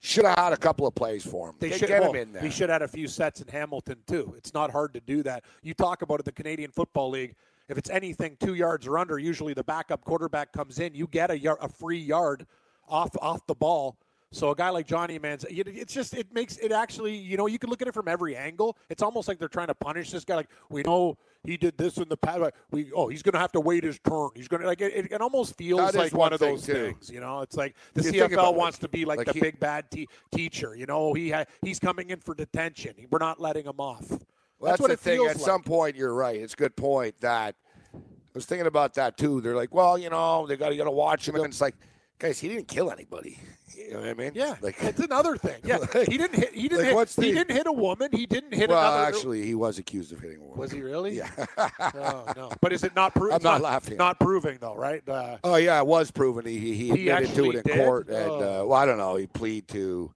Should have had a couple of plays for him. They should get him in there. We should have had a few sets in Hamilton, too. It's not hard to do that. You talk about it, the Canadian Football League. If it's anything 2 yards or under, usually the backup quarterback comes in. You get a free yard off the ball. So a guy like Johnny Manziel, it's just, it makes it actually, you know, you can look at it from every angle. It's almost like they're trying to punish this guy. Like, we know he did this in the past. Like, he's going to have to wait his turn. He's going to, like, it almost feels that like one of those things, you know? It's like the CFL wants to be like the big bad teacher. You know, he's coming in for detention. We're not letting him off. Well, that's what the thing. At some point, you're right. It's a good point that I was thinking about that, too. They're like, well, you know, they got to watch him. And it's like, guys, he didn't kill anybody. You know what I mean? Yeah, like, that's another thing. Yeah, like, he didn't hit a woman. He didn't hit another. Well, actually, he was accused of hitting a woman. Was he really? Yeah. Oh, no. But is it not proven? I'm not laughing. Not proving, though, right? Oh, yeah, it was proven. He admitted to it in court. And, well, I don't know. He pleaded to,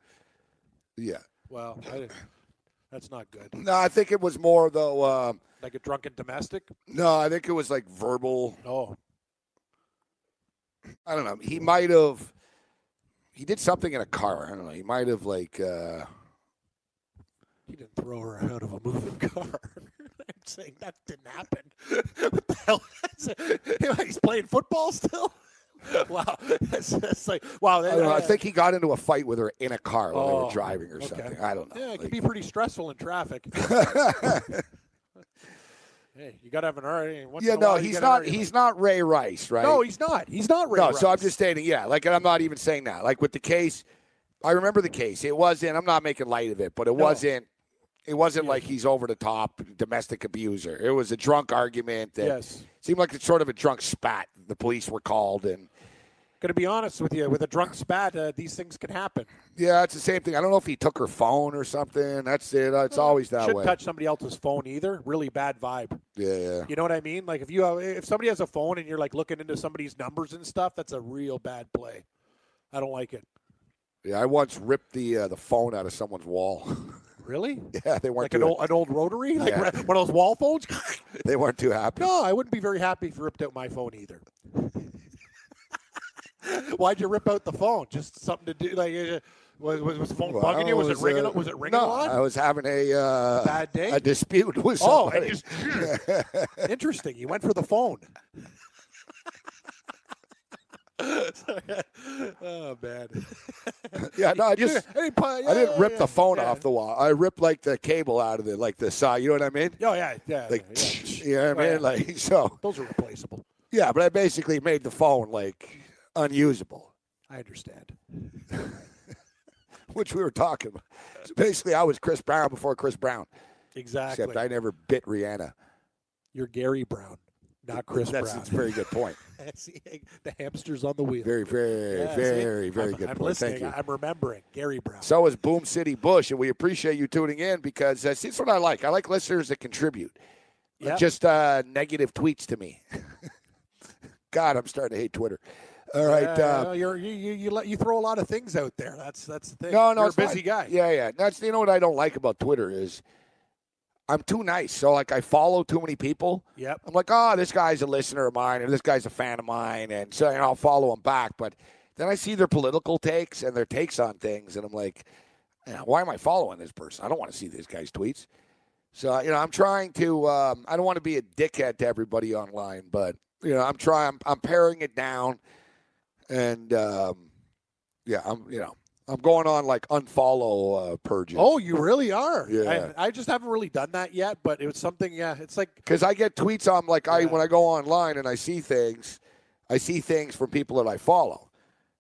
yeah. Well, that's not good. No, I think it was more, though. Like a drunken domestic? No, I think it was like verbal. Oh. I don't know. He might have. He did something in a car. I don't know. He might have like. He didn't throw her out of a moving car. I'm saying that didn't happen. What the hell? He's playing football still. Wow. That's like wow. I think he got into a fight with her in a car when they were driving or something. I don't know. Yeah, it could be pretty stressful in traffic. Hey, you got to have an argument. Yeah, no, he's not. He's not Ray Rice, right? No, he's not. He's not Ray Rice. No, so I'm just stating, yeah. Like, and I'm not even saying that. Like with the case, I remember the case. It wasn't. I'm not making light of it, but it wasn't. It wasn't like he's over the top domestic abuser. It was a drunk argument. Yes. Seemed like it's sort of a drunk spat. The police were called and. Going to be honest with you, with a drunk spat, these things can happen. Yeah, it's the same thing. I don't know if he took her phone or something. That's it. It's always that way. Shouldn't touch somebody else's phone either. Really bad vibe. Yeah. You know what I mean? Like if somebody has a phone and you're like looking into somebody's numbers and stuff, that's a real bad play. I don't like it. Yeah, I once ripped the phone out of someone's wall. Really? Yeah, they weren't like an old rotary, like one of those wall phones. They weren't too happy. No, I wouldn't be very happy if you ripped out my phone either. Why'd you rip out the phone? Just something to do. Like, was the phone bugging you? Was it ringing? No, a lot? I was having a bad day. A dispute with somebody. Interesting. You went for the phone. Oh man. Yeah, no, I didn't rip the phone off the wall. I ripped like the cable out of it, like the side. You know what I mean? Oh yeah. Like, you know what I mean? Like so. Those are replaceable. Yeah, but I basically made the phone like. Unusable. I understand. Which we were talking about. So basically, I was Chris Brown before Chris Brown. Exactly. Except I never bit Rihanna. You're Gary Brown, not Chris Brown. That's a very good point. The hamster's on the wheel. Very, very, very good point. Listening. Thank you. I'm remembering Gary Brown. So is Boom City Bush, and we appreciate you tuning in because that's what I like. I like listeners that contribute. Yep. Like just negative tweets to me. God, I'm starting to hate Twitter. All right. You throw a lot of things out there. That's the thing. No, you're a busy guy. Yeah. That's you know what I don't like about Twitter is I'm too nice. So like I follow too many people. Yep. I'm like, oh, this guy's a listener of mine, and this guy's a fan of mine, and so I'll follow him back. But then I see their political takes and their takes on things, and I'm like, why am I following this person? I don't want to see this guy's tweets. So I'm trying to. I don't want to be a dickhead to everybody online, but I'm trying. I'm paring it down. And, I'm going on, like, unfollow purges. Oh, you really are? Yeah. I just haven't really done that yet, but it was something, it's like. Because I get tweets on, like, when I go online and I see things from people that I follow.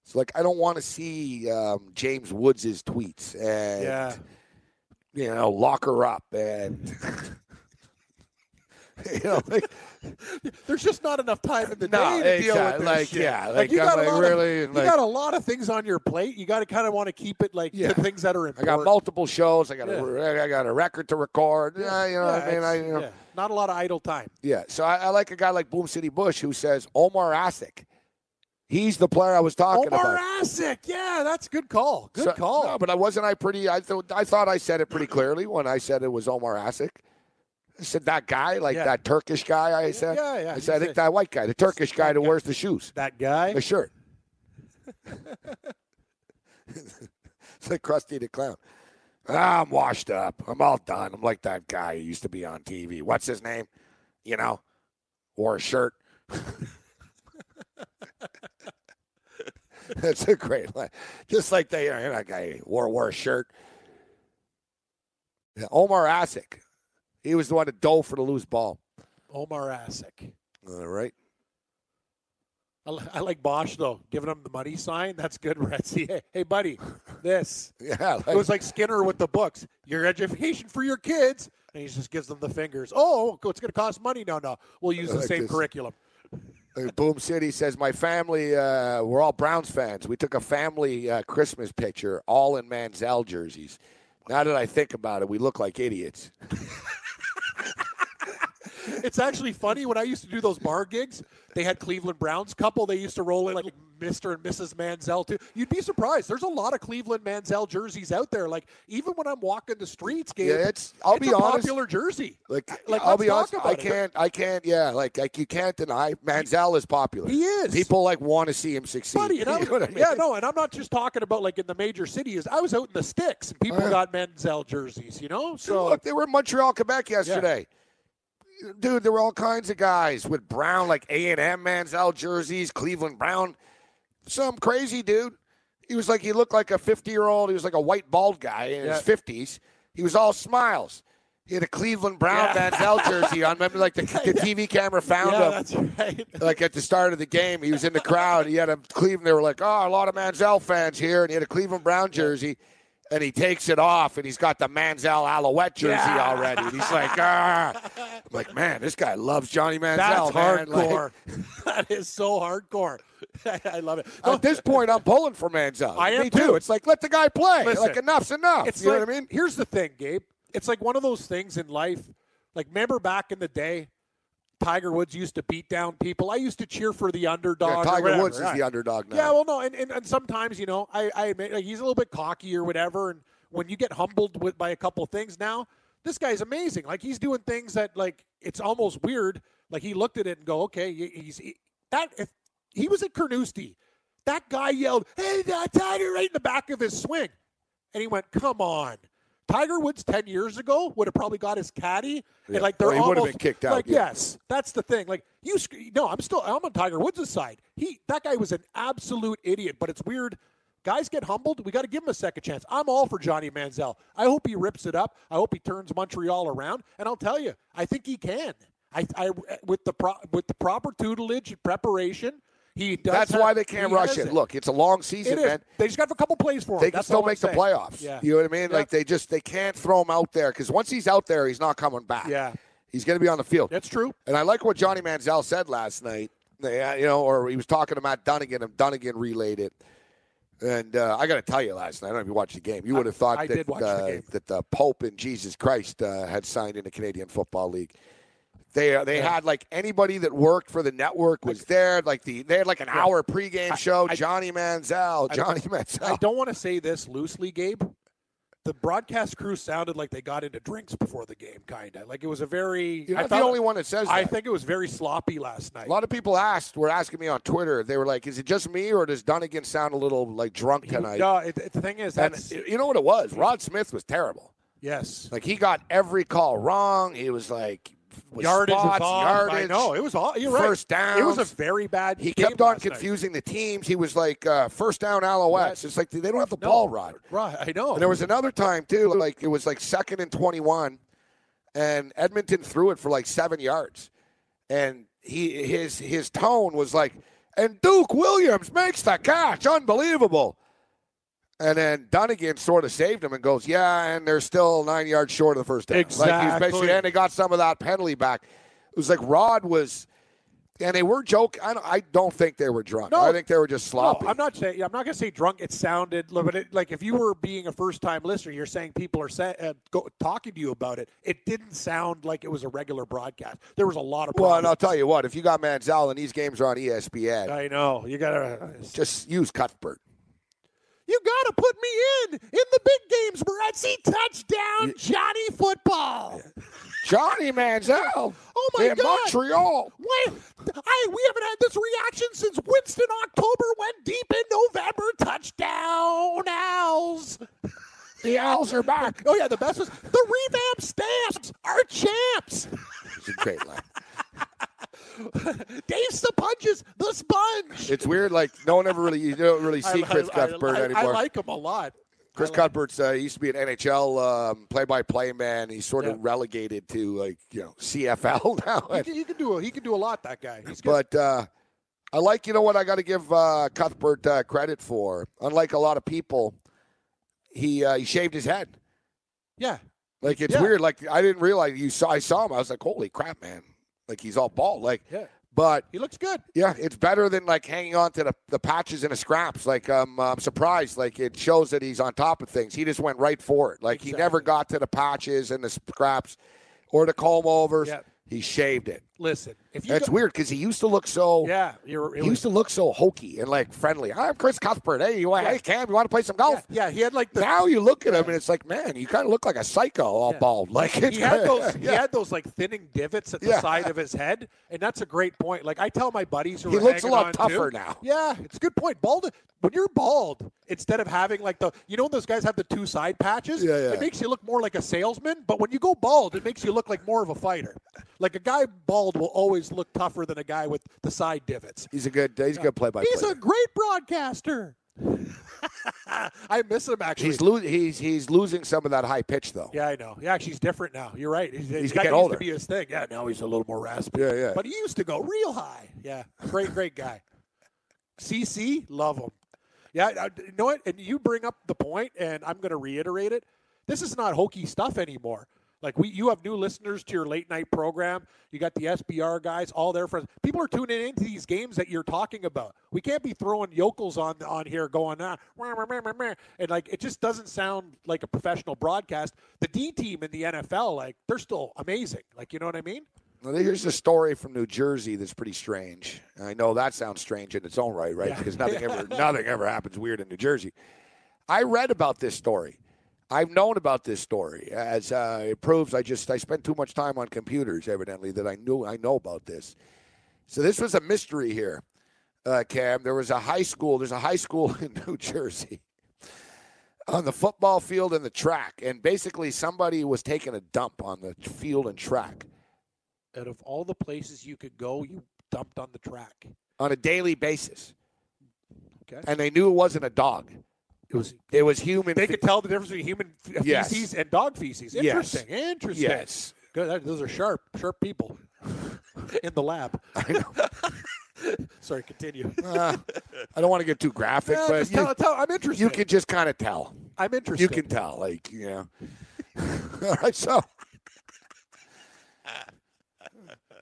It's like, I don't want to see James Woods' tweets and, lock her up and. Like, there's just not enough time in the day to deal with this shit. You got a lot of things on your plate. You got to kind of want to keep it like the things that are important. I got multiple shows. I got a record to record. I mean, not a lot of idle time. Yeah, so I like a guy like Boom City Bush who says Omer Asik. He's the player I was talking about. Omer Asik, yeah, that's a good call. Good call. No, but wasn't I pretty? I thought I said it pretty clearly when I said it was Omer Asik. I said that guy, that Turkish guy. I said, I said, I think that white guy, the Turkish guy that wears the shoes. That guy, the shirt. It's like Krusty the Clown. I'm washed up. I'm all done. I'm like that guy who used to be on TV. What's his name? Wore a shirt. That's a great line. Just like they, that guy wore a shirt. Yeah, Omer Asik. He was the one that dove for the loose ball. Omer Asik. All right. I like Bosch, though. Giving him the money sign. That's good, Retzi. Hey, buddy, this. Yeah. Like, it was like Skinner with the books. Your education for your kids. And he just gives them the fingers. Oh, it's going to cost money. No. We'll use the same curriculum. Boom City says, my family, we're all Browns fans. We took a family Christmas picture, all in Manziel jerseys. Now that I think about it, we look like idiots. It's actually funny. When I used to do those bar gigs, they had Cleveland Browns couple. They used to roll in like Mr. and Mrs. Manziel, too. You'd be surprised. There's a lot of Cleveland Manziel jerseys out there. Like, even when I'm walking the streets, Gabe, yeah, it's be a honest, popular jersey. Like I'll be honest, I can't. Yeah, you can't deny Manziel is popular. He is. People, want to see him succeed. Buddy, and and I'm not just talking about, in the major cities. I was out in the sticks, and people got Manziel jerseys, So, look, they were in Montreal, Quebec yesterday. Yeah. Dude, there were all kinds of guys with Brown, A&M Manziel jerseys, Cleveland Brown. Some crazy dude. He was he looked like a 50-year-old. He was like a white bald guy in his 50s. He was all smiles. He had a Cleveland Brown Manziel jersey on. Remember, the TV camera found him. That's right. At the start of the game, he was in the crowd. He had a Cleveland. They were a lot of Manziel fans here. And he had a Cleveland Brown jersey. And he takes it off, and he's got the Manziel Alouette jersey already. And he's I'm man, this guy loves Johnny Manziel. That's hardcore. That is so hardcore. I love it. No. At this point, I'm pulling for Manziel. I am, too. It's let the guy play. Listen, enough's enough. It's you know what I mean? Here's the thing, Gabe. It's one of those things in life. Remember back in the day, Tiger Woods used to beat down people. I used to cheer for the underdog. Yeah, Tiger Woods is the underdog now. Yeah, well, no, and sometimes, I admit he's a little bit cocky or whatever, and when you get humbled by a couple of things now, this guy's amazing. He's doing things that, it's almost weird. He looked at it and go, okay, if he was at Carnoustie. That guy yelled, hey, Tiger, right in the back of his swing. And he went, come on. Tiger Woods 10 years ago would have probably got his caddy. Yeah. And he would have been kicked out. Yes, that's the thing. I'm on Tiger Woods' side. That guy was an absolute idiot, but it's weird. Guys get humbled. We got to give him a second chance. I'm all for Johnny Manziel. I hope he rips it up. I hope he turns Montreal around. And I'll tell you, I think he can. With the proper tutelage and preparation, he does. That's why they can't rush it. Look, it's a long season, man. They just got a couple plays for him. They can still make the playoffs. Yeah. You know what I mean? Yeah. They can't throw him out there because once he's out there, he's not coming back. Yeah. He's going to be on the field. That's true. And I like what Johnny Manziel said last night. Or he was talking to Matt Dunnigan, and Dunnigan relayed it. And I got to tell you, last night, I don't know if you watched the game. You would have thought that the Pope and Jesus Christ had signed in the Canadian Football League. They had anybody that worked for the network was there. They had an hour pregame show. Johnny Manziel. I don't want to say this loosely, Gabe. The broadcast crew sounded like they got into drinks before the game, kind of. It was a very. You're not the only one that says that. I think it was very sloppy last night. A lot of people were asking me on Twitter. They were like, "Is it just me, or does Dunnigan sound a little drunk tonight?" No, the thing is, you know what it was. Rod Smith was terrible. Yes, he got every call wrong. He was like. Yardage. No, it was all. You're right. First down. It was a very bad. He kept on confusing the teams. He was first down Alouettes. It's they don't have the ball, Rod. Right, I know. And there was another time too. It was second and 21, and Edmonton threw it for 7 yards, and his tone was and Duke Williams makes the catch, unbelievable. And then Dunnigan sort of saved him and goes, yeah, and they're still 9 yards short of the first down. Exactly. And they got some of that penalty back. It was Rod was – and they were joking. I don't think they were drunk. No, I think they were just sloppy. No, I'm not going to say drunk. It sounded – but if you were being a first-time listener, you're saying people are talking to you about it. It didn't sound like it was a regular broadcast. There was a lot of problems. Well, and I'll tell you what. If you got Manziel and these games are on ESPN. I know. You got to – just use Cuthbert. You got to put me in the big games where I see touchdown Johnny football. Johnny Manziel. Oh, my God. Montreal. Wait, we haven't had this reaction since Winston October went deep in November. Touchdown, Owls. The Owls are back. Oh, yeah, the best was the revamped Stamps are champs. It's a great line. Dave Sponges, the Sponge. It's weird. Like, no one ever really, you don't really see Chris Cuthbert anymore. I like him a lot. Chris Cuthbert's used to be an NHL play-by-play man. He's sort of relegated to, like, you know, CFL now. He can do a lot, that guy. He's good. But I like, you know what, I got to give Cuthbert credit for. Unlike a lot of people, he shaved his head. Yeah. Like, it's weird. Like, I didn't realize I saw him. I was like, holy crap, man. Like, he's all bald. Like, yeah. But he looks good. Yeah, it's better than, like, hanging on to the patches and the scraps. Like, I'm surprised. Like, it shows that he's on top of things. He just went right for it. Like, He never got to the patches and the scraps or the comb-overs. Yep. He shaved it. Listen. That's weird because he used to look so – yeah. He used to look so hokey and, like, friendly. I'm Chris Cuthbert. Hey, hey, Cam, you want to play some golf? Yeah, he had, like – now you look at him and it's like, man, you kind of look like a psycho all bald. Like, he had those, like, thinning divots at the side of his head, and that's a great point. Like, I tell my buddies who are hanging on, he looks a lot tougher now. Yeah, it's a good point. Bald – when you're bald, instead of having, like, the – you know those guys have the two side patches? Yeah, yeah. It makes you look more like a salesman, but when you go bald, it makes you look like more of a fighter. Like, a guy bald will always look tougher than a guy with the side divots. He's a good play-by-play. He's a great broadcaster. I miss him, actually. He's losing some of that high pitch, though. Yeah, I know. Yeah, actually, he's different now. You're right. He's getting older. Used to be his thing. Yeah, now he's a little more raspy. Yeah, yeah. But he used to go real high. Yeah, great guy. CC, love him. Yeah, you know what? And you bring up the point, and I'm going to reiterate it. This is not hokey stuff anymore. Like, you have new listeners to your late-night program. You got the SBR guys, all their friends. People are tuning into these games that you're talking about. We can't be throwing yokels on here going, and, like, it just doesn't sound like a professional broadcast. The D team in the NFL, like, they're still amazing. Like, you know what I mean? Well, here's a story from New Jersey that's pretty strange. I know that sounds strange in its own right? Yeah. Because nothing ever happens weird in New Jersey. I read about this story. I've known about this story, as it proves I spent too much time on computers, evidently, that I know about this. So this was a mystery here, Cam. There's a high school in New Jersey on the football field and the track, and basically somebody was taking a dump on the field and track. Out of all the places you could go, you dumped on the track. On a daily basis. Okay. And they knew it wasn't a dog. It was human. They could tell the difference between human feces and dog feces. Interesting. Yes. Interesting. Yes. Good. Those are sharp people in the lab. I know. Sorry, continue. I don't want to get too graphic, but tell. I'm interested. You can just kind of tell. I'm interested. You can tell, like, you know. All right, so.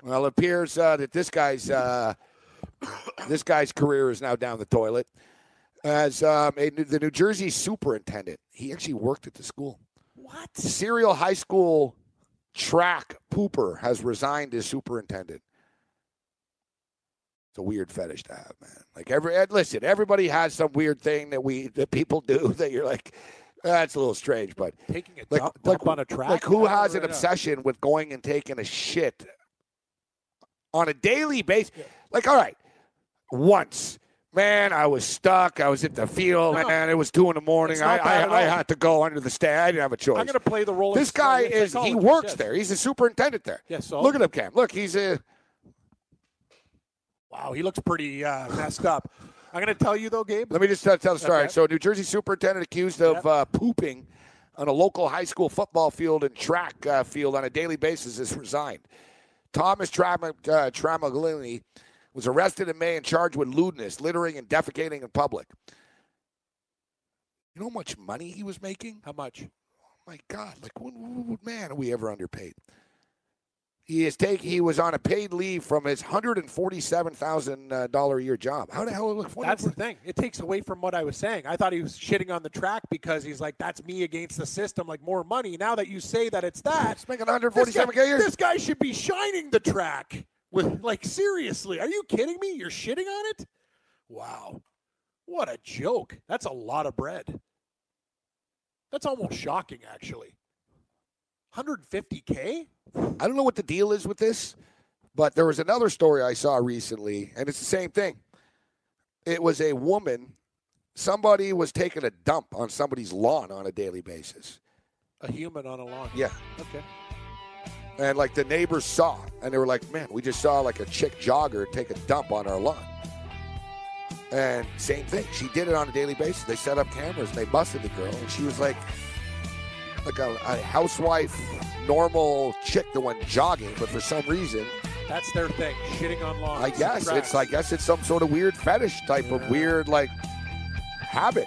Well, it appears that this guy's career is now down the toilet. As the New Jersey superintendent, he actually worked at the school. What? Serial high school track pooper has resigned as superintendent. It's a weird fetish to have, man. Like, everybody has some weird thing that people do that you're like, that's a little strange. But taking a dump on a track. Like, who has an obsession with going and taking a shit on a daily basis? Yeah. Like, all right, once. Man, I was stuck. I was at the field, and it was 2 a.m. I had to go under the stand. I didn't have a choice. I'm going to play the role. This guy he works there. He's a superintendent there. Yes. Yeah, so. Look at him, Cam. Look, wow, he looks pretty messed up. I'm going to tell you, though, Gabe. Let me just tell the story. Okay. So, New Jersey superintendent accused of pooping on a local high school football field and track field on a daily basis has resigned. Thomas Tramaglini was arrested in May and charged with lewdness, littering, and defecating in public. You know how much money he was making? How much? Oh, my God. Like, man, are we ever underpaid? He was on a paid leave from his $147,000 a year job. How the hell? That's the thing. It takes away from what I was saying. I thought he was shitting on the track because he's like, that's me against the system, like more money. Now that you say that it's that. It's making $147K a year. This guy should be shining the track. Like, seriously, are you kidding me? You're shitting on it? Wow. What a joke. That's a lot of bread. That's almost shocking, actually. $150K? I don't know what the deal is with this, but there was another story I saw recently, and it's the same thing. It was a woman. Somebody was taking a dump on somebody's lawn on a daily basis. A human on a lawn? Yeah. Okay. And, like, the neighbors saw, and they were like, man, we just saw, like, a chick jogger take a dump on our lawn. And same thing. She did it on a daily basis. They set up cameras and they busted the girl. And she was like a housewife, normal chick that went jogging, but for some reason. That's their thing, shitting on lawns. I guess it's some sort of weird fetish type of weird, habit.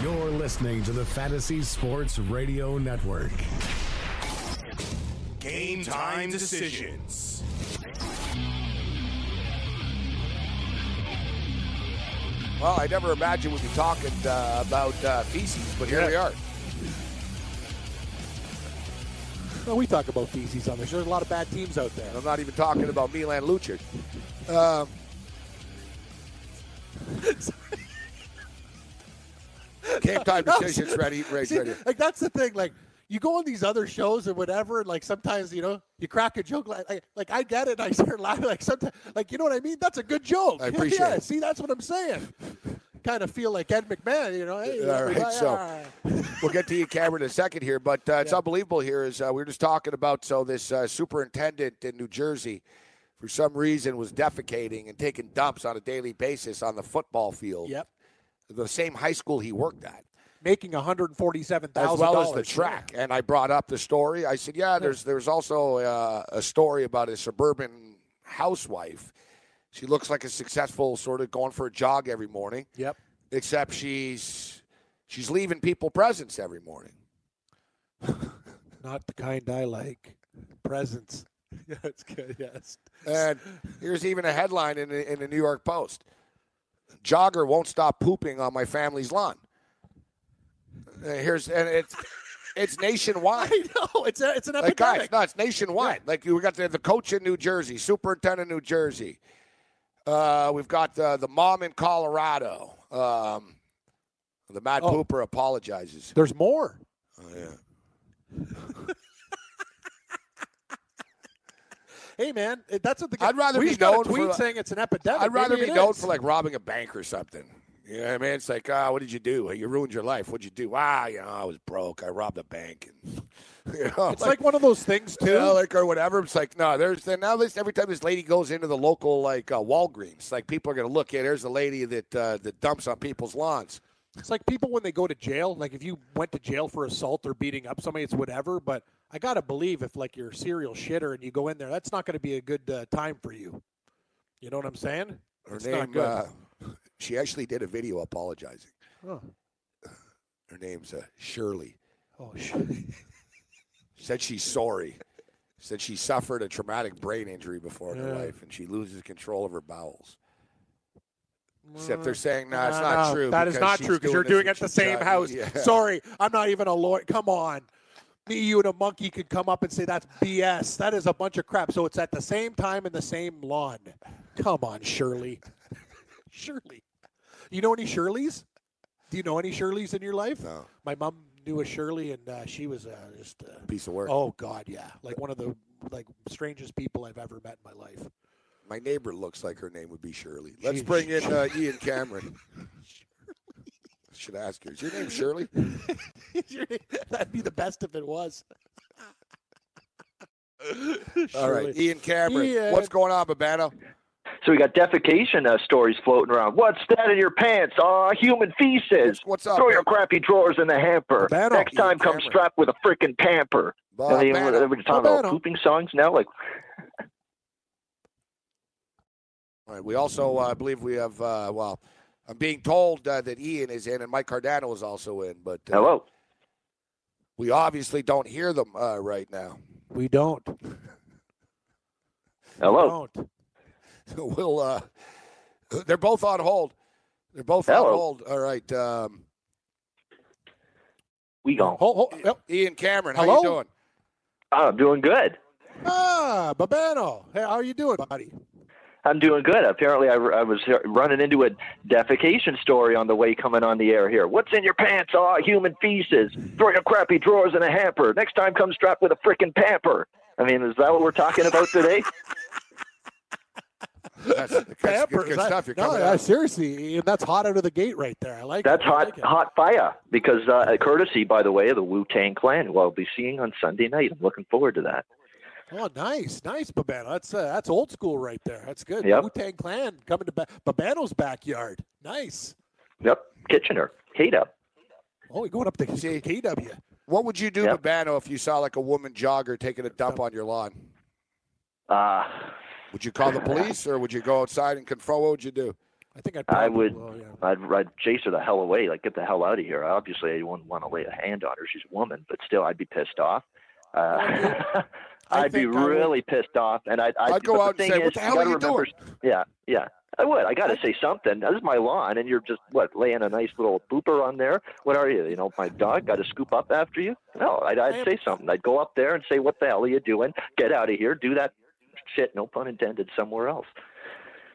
You're listening to the Fantasy Sports Radio Network. Game time decisions. Well, I never imagined we'd be talking about feces, but here we are. Well, we talk about feces on this. There's a lot of bad teams out there. I'm not even talking about Milan Lucic. Game time decisions, ready. That's the thing. You go on these other shows or whatever, and sometimes, you crack a joke. Like I get it, and I start laughing. Sometimes, you know what I mean? That's a good joke. I appreciate it. See, that's what I'm saying. Kind of feel like Ed McMahon, Hey, all right, so we'll get to you, Cameron, in a second here. But it's unbelievable here is we were just talking about, this superintendent in New Jersey, for some reason, was defecating and taking dumps on a daily basis on the football field. Yep. The same high school he worked at. Making $147,000. As well as the track. And I brought up the story. I said, there's also a story about a suburban housewife. She looks like a successful sort of going for a jog every morning. Yep. Except she's leaving people presents every morning. Not the kind I like. Presents. Yeah, it's good, yes. And here's even a headline in the New York Post. Jogger won't stop pooping on my family's lawn. It's nationwide. I know. It's an epidemic. Guys, no, it's nationwide. Yeah. We got the coach in New Jersey, superintendent in New Jersey. We've got the mom in Colorado. The Mad Pooper apologizes. There's more. Oh, yeah. Hey, man, that's what the guy... I'd rather be known for... tweet saying it's an epidemic. I'd rather be known for, robbing a bank or something. You know what I mean? It's what did you do? You ruined your life. What'd you do? I was broke. I robbed a bank. And, it's like one of those things, too. Or whatever. It's no, there's... And now every time this lady goes into the local, Walgreens, people are going to look at, here's the lady that dumps on people's lawns. It's like people when they go to jail. If you went to jail for assault or beating up somebody, it's whatever, but... I got to believe if, you're a serial shitter and you go in there, that's not going to be a good time for you. You know what I'm saying? It's not good. She actually did a video apologizing. Huh. Her name's Shirley. Oh, Shirley. Said she's sorry. Said she suffered a traumatic brain injury before in her life, and she loses control of her bowels. Except they're saying, it's not true. That is not true because you're doing it at the same house. Yeah. Sorry, I'm not even a lawyer. Come on. Me, you, and a monkey could come up and say that's BS. That is a bunch of crap. So it's at the same time in the same lawn. Come on, Shirley. Shirley. You know any Shirleys? Do you know any Shirleys in your life? No. My mom knew a Shirley, and she was just a piece of work. Oh, God, yeah. One of the strangest people I've ever met in my life. My neighbor looks like her name would be Shirley. Let's bring in Ian Cameron. Should ask her. Is your name Shirley? That'd be the best if it was. All right, Ian Cameron. Ian. What's going on, Babano? So we got defecation stories floating around. What's that in your pants? Human feces. What's up? Throw your crappy drawers in the hamper. Babano. Next time, Ian come Cameron. Strapped with a freaking pamper. We're just talking about pooping songs now. All right. We also, I believe, we have. I'm being told that Ian is in and Mike Cardano is also in. But hello. We obviously don't hear them right now. We don't. Hello. We don't. We'll, they're both on hold. They're both on hold. All right. We gone. Ian Cameron, how you doing? I'm doing good. Babano. Hey, how are you doing, buddy? I'm doing good. Apparently, I was running into a defecation story on the way coming on the air here. What's in your pants? Oh, human feces. Throw your crappy drawers in a hamper. Next time, come strapped with a frickin' pamper. I mean, is that what we're talking about today? That's good stuff. You're coming out. Seriously, that's hot out of the gate right there. I like that's it. Hot fire, because courtesy, by the way, of the Wu-Tang Clan, who I'll be seeing on Sunday night. I'm looking forward to that. Oh, nice, Babano. That's old school right there. That's good. Yep. Wu-Tang Clan coming to Babano's backyard. Nice. Yep. Kitchener. KW. Oh, you're going up to KW. What would you do, yep, Babano, if you saw like a woman jogger taking a dump on your lawn? Would you call the police, or would you go outside and confront? What would you do? I think I'd chase her the hell away. Like, get the hell out of here. Obviously, I wouldn't want to lay a hand on her. She's a woman, but still, I'd be pissed off. I'd be really pissed off, and I'd go out and say, "What the hell are you doing?" Yeah, I would. I got to say something. This is my lawn, and you're just laying a nice little pooper on there. What are you? You know, my dog got to scoop up after you. No, I'd say something. I'd go up there and say, "What the hell are you doing? Get out of here. Do that shit," no pun intended, somewhere else.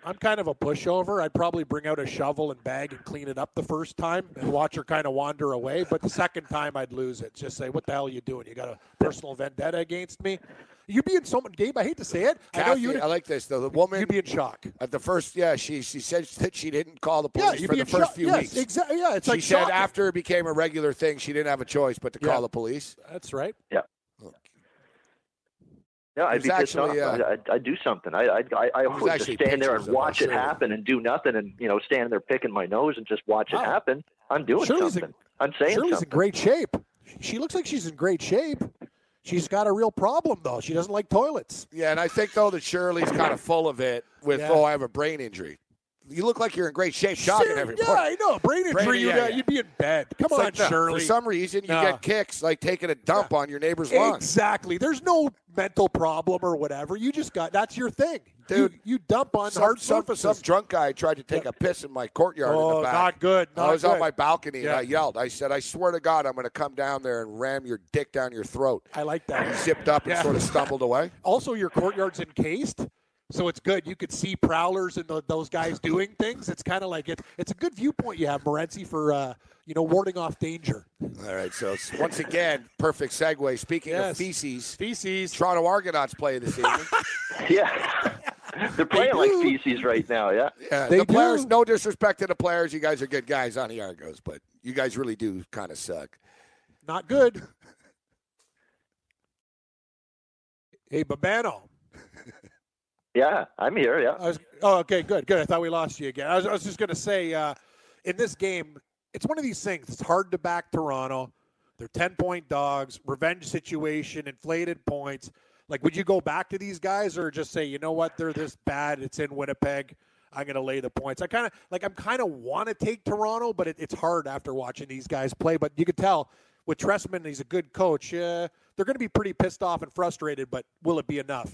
I'm kind of a pushover. I'd probably bring out a shovel and bag and clean it up the first time and watch her kind of wander away. But the second time, I'd lose it. Just say, "What the hell are you doing? You got a personal vendetta against me?" You'd be in so much, Gabe, I hate to say it. Kathy, I know you. I like this, though. The woman. You'd be in shock. At the first, she said that she didn't call the police for the first few weeks. Exactly. Yeah, it's like she said after it became a regular thing, she didn't have a choice but to call the police. That's right. Yeah. No, I'd be pissed off. I'd do something. I would just stand there and watch it happen and do nothing, and stand there picking my nose and just watch it happen. I'm doing something. I'm saying something. Shirley's in great shape. She looks like she's in great shape. She's got a real problem, though. She doesn't like toilets. Yeah, and I think, though, that Shirley's kind of full of it with, I have a brain injury. You look like you're in great shape shocking everybody. Yeah, I know. Brain injury, you'd be in bed. Come on, Shirley. For some reason, you get kicks like taking a dump on your neighbor's lawn. Exactly. There's no mental problem or whatever. You just got – that's your thing. Dude, you dump on hard surfaces. Some drunk guy tried to take a piss in my courtyard in the back. Not good. Not I was on my balcony and I yelled. I said, "I swear to God, I'm going to come down there and ram your dick down your throat." I like that. You zipped up and sort of stumbled away. Also, your courtyard's encased. So it's good. You could see prowlers and those guys doing things. It's kind of like it's a good viewpoint you have, Morenzi, for warding off danger. All right. So once again, perfect segue. Speaking of feces, Toronto Argonauts play this evening. They're playing like feces right now. Yeah. The players. No disrespect to the players. You guys are good guys on the Argos, but you guys really do kind of suck. Not good. Hey, Babano. Yeah, I'm here, yeah. Okay, good. I thought we lost you again. I was just going to say, in this game, it's one of these things. It's hard to back Toronto. They're 10-point dogs, revenge situation, inflated points. Like, would you go back to these guys or just say, you know what, they're this bad, it's in Winnipeg, I'm going to lay the points? I kind of want to take Toronto, but it's hard after watching these guys play. But you could tell with Trestman, he's a good coach. They're going to be pretty pissed off and frustrated, but will it be enough?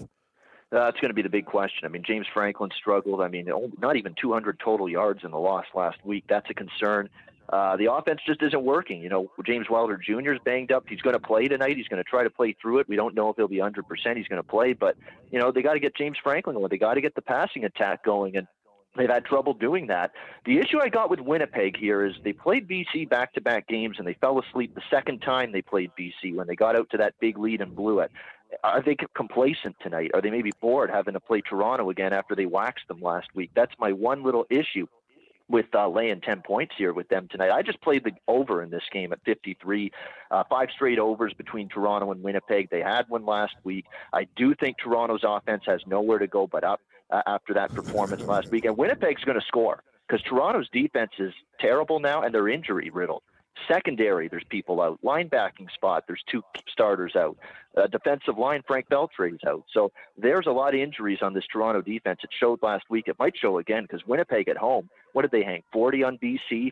That's going to be the big question. I mean, James Franklin struggled. I mean, not even 200 total yards in the loss last week. That's a concern. The offense just isn't working. James Wilder Jr. is banged up. He's going to play tonight. He's going to try to play through it. We don't know if he'll be 100%. He's going to play. But, they got to get James Franklin going. They got to get the passing attack going. And they've had trouble doing that. The issue I got with Winnipeg here is they played BC back-to-back games, and they fell asleep the second time they played BC when they got out to that big lead and blew it. Are they complacent tonight? Are they maybe bored having to play Toronto again after they waxed them last week? That's my one little issue with laying 10 points here with them tonight. I just played the over in this game at 53, 5 straight overs between Toronto and Winnipeg. They had one last week. I do think Toronto's offense has nowhere to go but up after that performance last week. And Winnipeg's going to score because Toronto's defense is terrible now and they're injury riddled. Secondary, there's people out. Linebacking spot, there's 2 starters out. Defensive line, Frank Beltrade's out. So there's a lot of injuries on this Toronto defense. It showed last week. It might show again because Winnipeg at home, what did they hang? 40 on BC,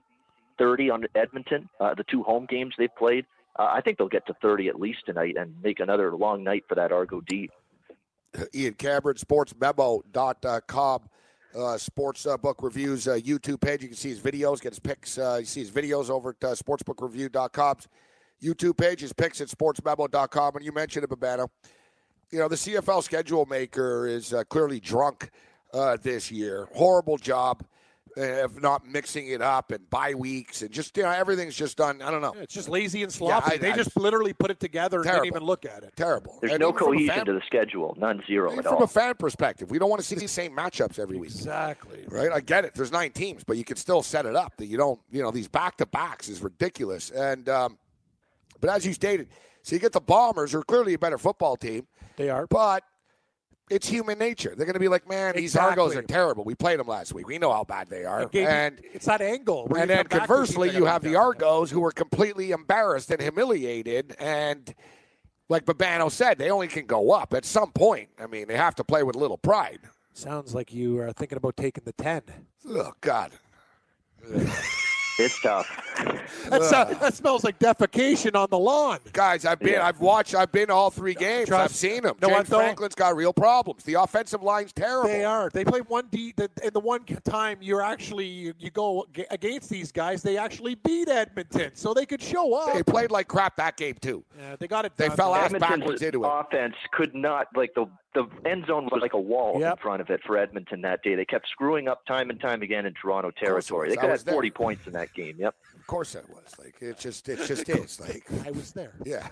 30 on Edmonton, the 2 home games they've played. I think they'll get to 30 at least tonight and make another long night for that Argo D. Ian Cameron, sportsmemo.com. Sports book reviews YouTube page. You can see his videos, get his picks. You see his videos over at sportsbookreview.com's YouTube page, his picks at sportsmemo.com. And you mentioned it, Babano. The CFL schedule maker is clearly drunk this year. Horrible job of not mixing it up and bye weeks and just, you know, everything's just done. I don't know. It's just lazy and sloppy. Yeah, they just literally put it together and didn't even look at it. Terrible. There's no cohesion to the schedule. None, zero at all. From a fan perspective, we don't want to see these same matchups every week. Exactly. Right? I get it. There's 9 teams, but you can still set it up that you don't, you know, these back-to-backs is ridiculous. And, but as you stated, so you get the Bombers, who are clearly a better football team. They are. But it's human nature. They're going to be like, man, these Argos are terrible. We played them last week. We know how bad they are. And it's that angle. And then conversely, you have the Argos who are completely embarrassed and humiliated. And like Babano said, they only can go up at some point. I mean, they have to play with a little pride. Sounds like you are thinking about taking the 10. Oh, God. It's tough. That smells like defecation on the lawn. Guys, I've been all 3 games. I've seen them. James Franklin's got real problems. The offensive line's terrible. They are. They play one D. And the one time you're actually, you go against these guys, they actually beat Edmonton. So they could show up. They played like crap that game, too. Yeah, they got it done. They fell ass backwards into it. Offense could not, like, the end zone was like a wall in front of it for Edmonton that day. They kept screwing up time and time again in Toronto territory. They could have 40 points in that game. Yep. Of course it was. Like it just is. Like I was there. Yeah.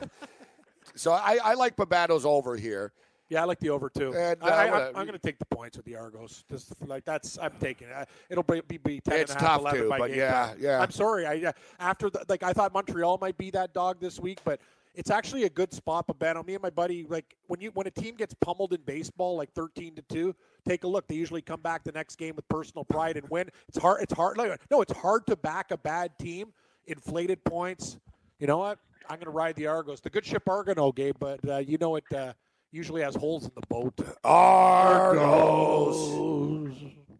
So I like Babato's over here. Yeah, I like the over too. And, I'm going to take the points with the Argos. Just like I'm taking it. It'll be 10 and a half, 11 too, by game. It's tough too, but yeah. I'm sorry. I thought Montreal might be that dog this week, but it's actually a good spot, Babano. Me and my buddy, like when a team gets pummeled in baseball, like 13-2, take a look. They usually come back the next game with personal pride and win. It's hard. No, it's hard to back a bad team. Inflated points. You know what? I'm going to ride the Argos. The good ship Argano, Gabe, but you know it usually has holes in the boat.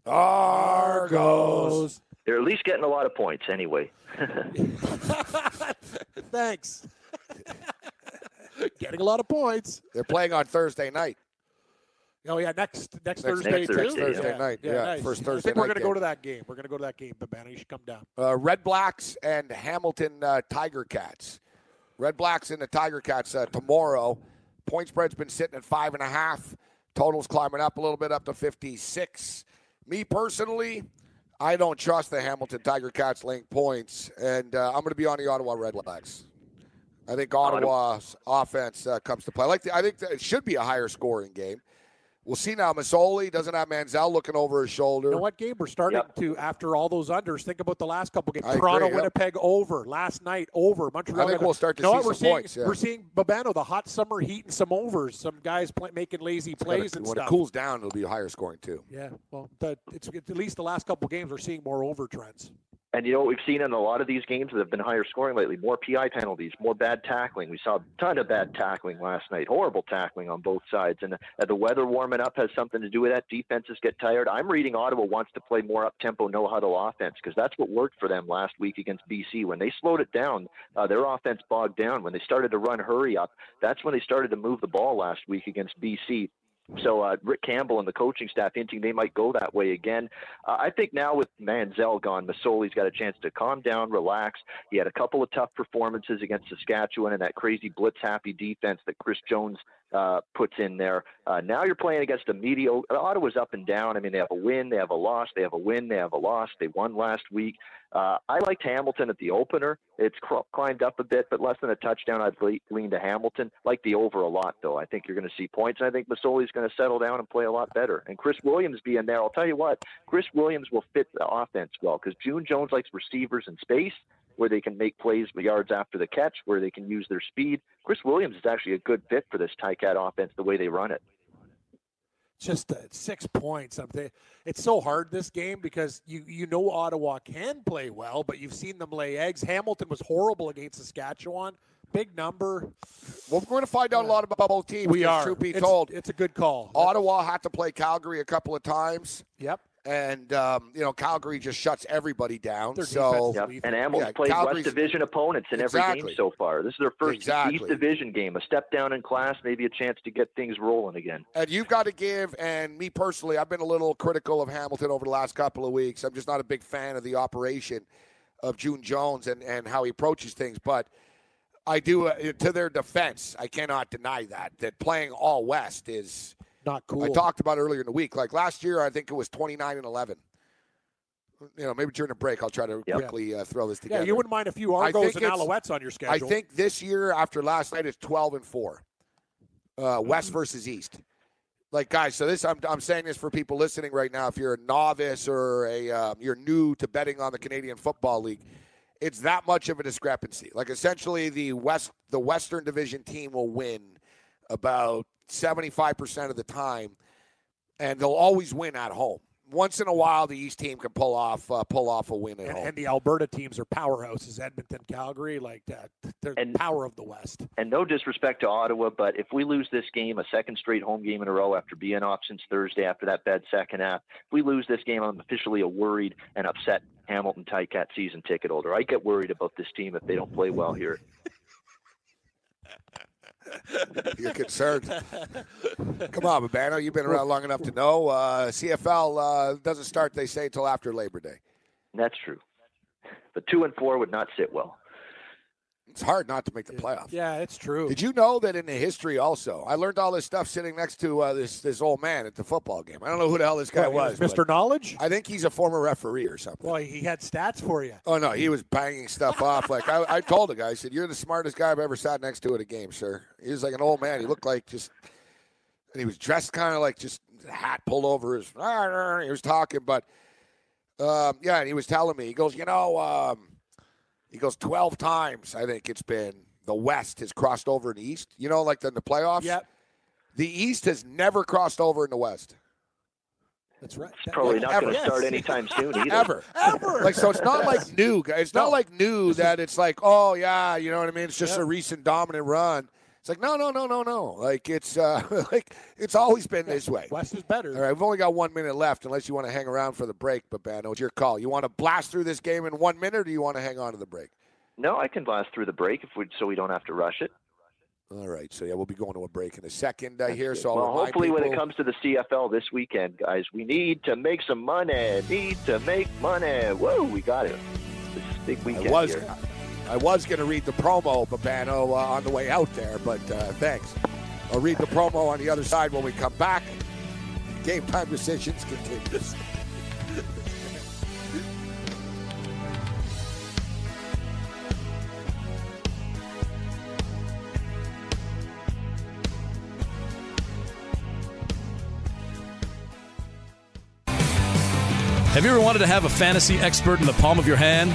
Argos. They're at least getting a lot of points anyway. Thanks. Getting a lot of points. They're playing on Thursday night. Oh yeah, next Thursday too. Thursday night. Yeah, nice. First Thursday. I think we're going to go to that game. We're going to go to that game, Babano. You should come down. Red Blacks and Hamilton Tiger Cats. Red Blacks and the Tiger Cats tomorrow. Point spread's been sitting at 5.5. Totals climbing up a little bit, up to 56. Me personally, I don't trust the Hamilton Tiger Cats laying points, and I'm going to be on the Ottawa Red Blacks. I think Ottawa's offense comes to play. I think that it should be a higher scoring game. We'll see now. Masoli doesn't have Manziel looking over his shoulder. You know what, Gabe? We're starting to, after all those unders, think about the last couple games. Toronto, Winnipeg over. Last night over. Montreal. I think we'll start to see some points. Yeah. We're seeing, Babano, the hot summer heat and some overs. Some guys making lazy plays and stuff. When it cools down, it'll be higher scoring too. Yeah. Well, at least the last couple games, we're seeing more over trends. And, you know, what we've seen in a lot of these games that have been higher scoring lately, more PI penalties, more bad tackling. We saw a ton of bad tackling last night, horrible tackling on both sides. And the weather warming up has something to do with that. Defenses get tired. I'm reading Ottawa wants to play more up-tempo, no-huddle offense because that's what worked for them last week against BC. When they slowed it down, their offense bogged down. When they started to run hurry-up, that's when they started to move the ball last week against BC. So Rick Campbell and the coaching staff hinting they might go that way again. I think now with Manziel gone, Masoli's got a chance to calm down, relax. He had a couple of tough performances against Saskatchewan and that crazy blitz-happy defense that Chris Jones puts in there. Now you're playing against a mediocre. Ottawa's up and down. I mean, they have a win, they have a loss, they have a win, they have a loss. They won last week. I liked Hamilton at the opener. It's climbed up a bit, but less than a touchdown. I'd lean to Hamilton. Like the over a lot, though. I think you're going to see points. I think Masoli's going to settle down and play a lot better. And Chris Williams be in there. I'll tell you what, Chris Williams will fit the offense well because June Jones likes receivers in space where they can make plays with yards after the catch, where they can use their speed. Chris Williams is actually a good fit for this Ticat offense, the way they run it. Just 6 points. It's so hard this game because you know Ottawa can play well, but you've seen them lay eggs. Hamilton was horrible against Saskatchewan. Big number. Well, we're going to find out a lot about both teams. We are. Truth be told, it's a good call. Ottawa had to play Calgary a couple of times. Yep. And, you know, Calgary just shuts everybody down. And Hamilton's played West Division opponents in every game so far. This is their first East Division game, a step down in class, maybe a chance to get things rolling again. And you've got to give, and me personally, I've been a little critical of Hamilton over the last couple of weeks. I'm just not a big fan of the operation of June Jones and how he approaches things. But I do, to their defense, I cannot deny that playing all West is – not cool. I talked about it earlier in the week. Like last year, I think it was 29-11. You know, maybe during a break, I'll try to quickly throw this together. Yeah, you wouldn't mind a few Argos and Alouettes on your schedule. I think this year, after last night, it's 12-4. West versus East. Like, guys, so this, I'm saying this for people listening right now. If you're a novice or you're new to betting on the Canadian Football League, it's that much of a discrepancy. Like, essentially, the Western Division team will win about 75% of the time, and they'll always win at home. Once in a while, the East team can pull off a win at home. And the Alberta teams are powerhouses, Edmonton, Calgary, like that. They're the power of the West. And no disrespect to Ottawa, but if we lose this game, a second straight home game in a row after being off since Thursday after that bad second half, if we lose this game, I'm officially a worried and upset Hamilton Ticat season ticket holder. I get worried about this team if they don't play well here. You're concerned. Come on, Babano. You've been around long enough to know. CFL doesn't start, they say, until after Labor Day. That's true. But 2-4 would not sit well. It's hard not to make the playoffs. Yeah, it's true. Did you know that in the history also? I learned all this stuff sitting next to this old man at the football game. I don't know who the hell this guy was. Mr. Knowledge? I think he's a former referee or something. Well, he had stats for you. Oh, no, he was banging stuff off. Like I told the guy, I said, you're the smartest guy I've ever sat next to at a game, sir. He was like an old man. He looked like just – and he was dressed kind of like just hat pulled over his – he was talking. But, yeah, and he was telling me. He goes, you know – he goes 12 times, I think it's been, the West has crossed over in the East. You know, like in the playoffs? Yep. The East has never crossed over in the West. That's right. It's probably not going to start anytime soon either. Ever. Like, so it's not like new, guys. It's not like new that it's like, oh, yeah, you know what I mean? It's just a recent dominant run. It's like, no. Like, it's it's always been this way. West is better. All right, we've only got 1 minute left unless you want to hang around for the break, Babano. It's your call. You want to blast through this game in 1 minute, or do you want to hang on to the break? No, I can blast through the break so we don't have to rush it. All right, so, yeah, we'll be going to a break in a second here. So well, hopefully when it comes to the CFL this weekend, guys, we need to make some money. Whoa, we got it. This is a big weekend here. I was going to read the promo, Babano, on the way out there, but thanks. I'll read the promo on the other side when we come back. Game time decisions continues. Have you ever wanted to have a fantasy expert in the palm of your hand?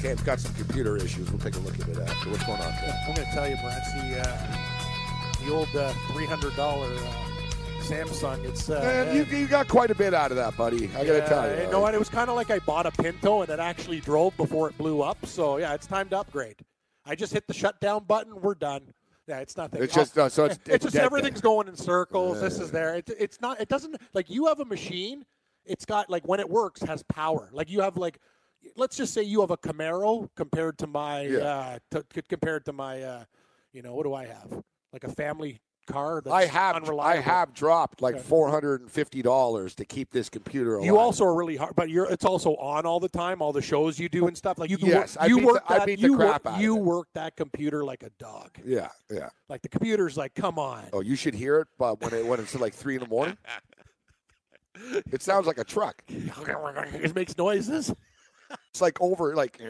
Okay, we've got some computer issues. We'll take a look at it after. What's going on? I'm going to tell you, Morazzi, the old $300 Samsung. It's man, you got quite a bit out of that, buddy. I got to tell you. No, and it was kind of like I bought a Pinto and it actually drove before it blew up. So, yeah, it's time to upgrade. I just hit the shutdown button. We're done. Yeah, it's nothing. It's just so it's just everything's going in circles. This is there. It's not. It doesn't like you have a machine. It's got like when it works has power. Like you have like. Let's just say you have a Camaro compared to my, you know, what do I have? Like a family car that's unreliable. I have dropped like $450 to keep this computer alive. You also are really hard, but it's also on all the time, all the shows you do and stuff. Like you can work that computer like a dog. Yeah, yeah. Like the computer's like, come on. Oh, you should hear it, but when it's like 3 in the morning, it sounds like a truck. It makes noises. It's like over, like, oh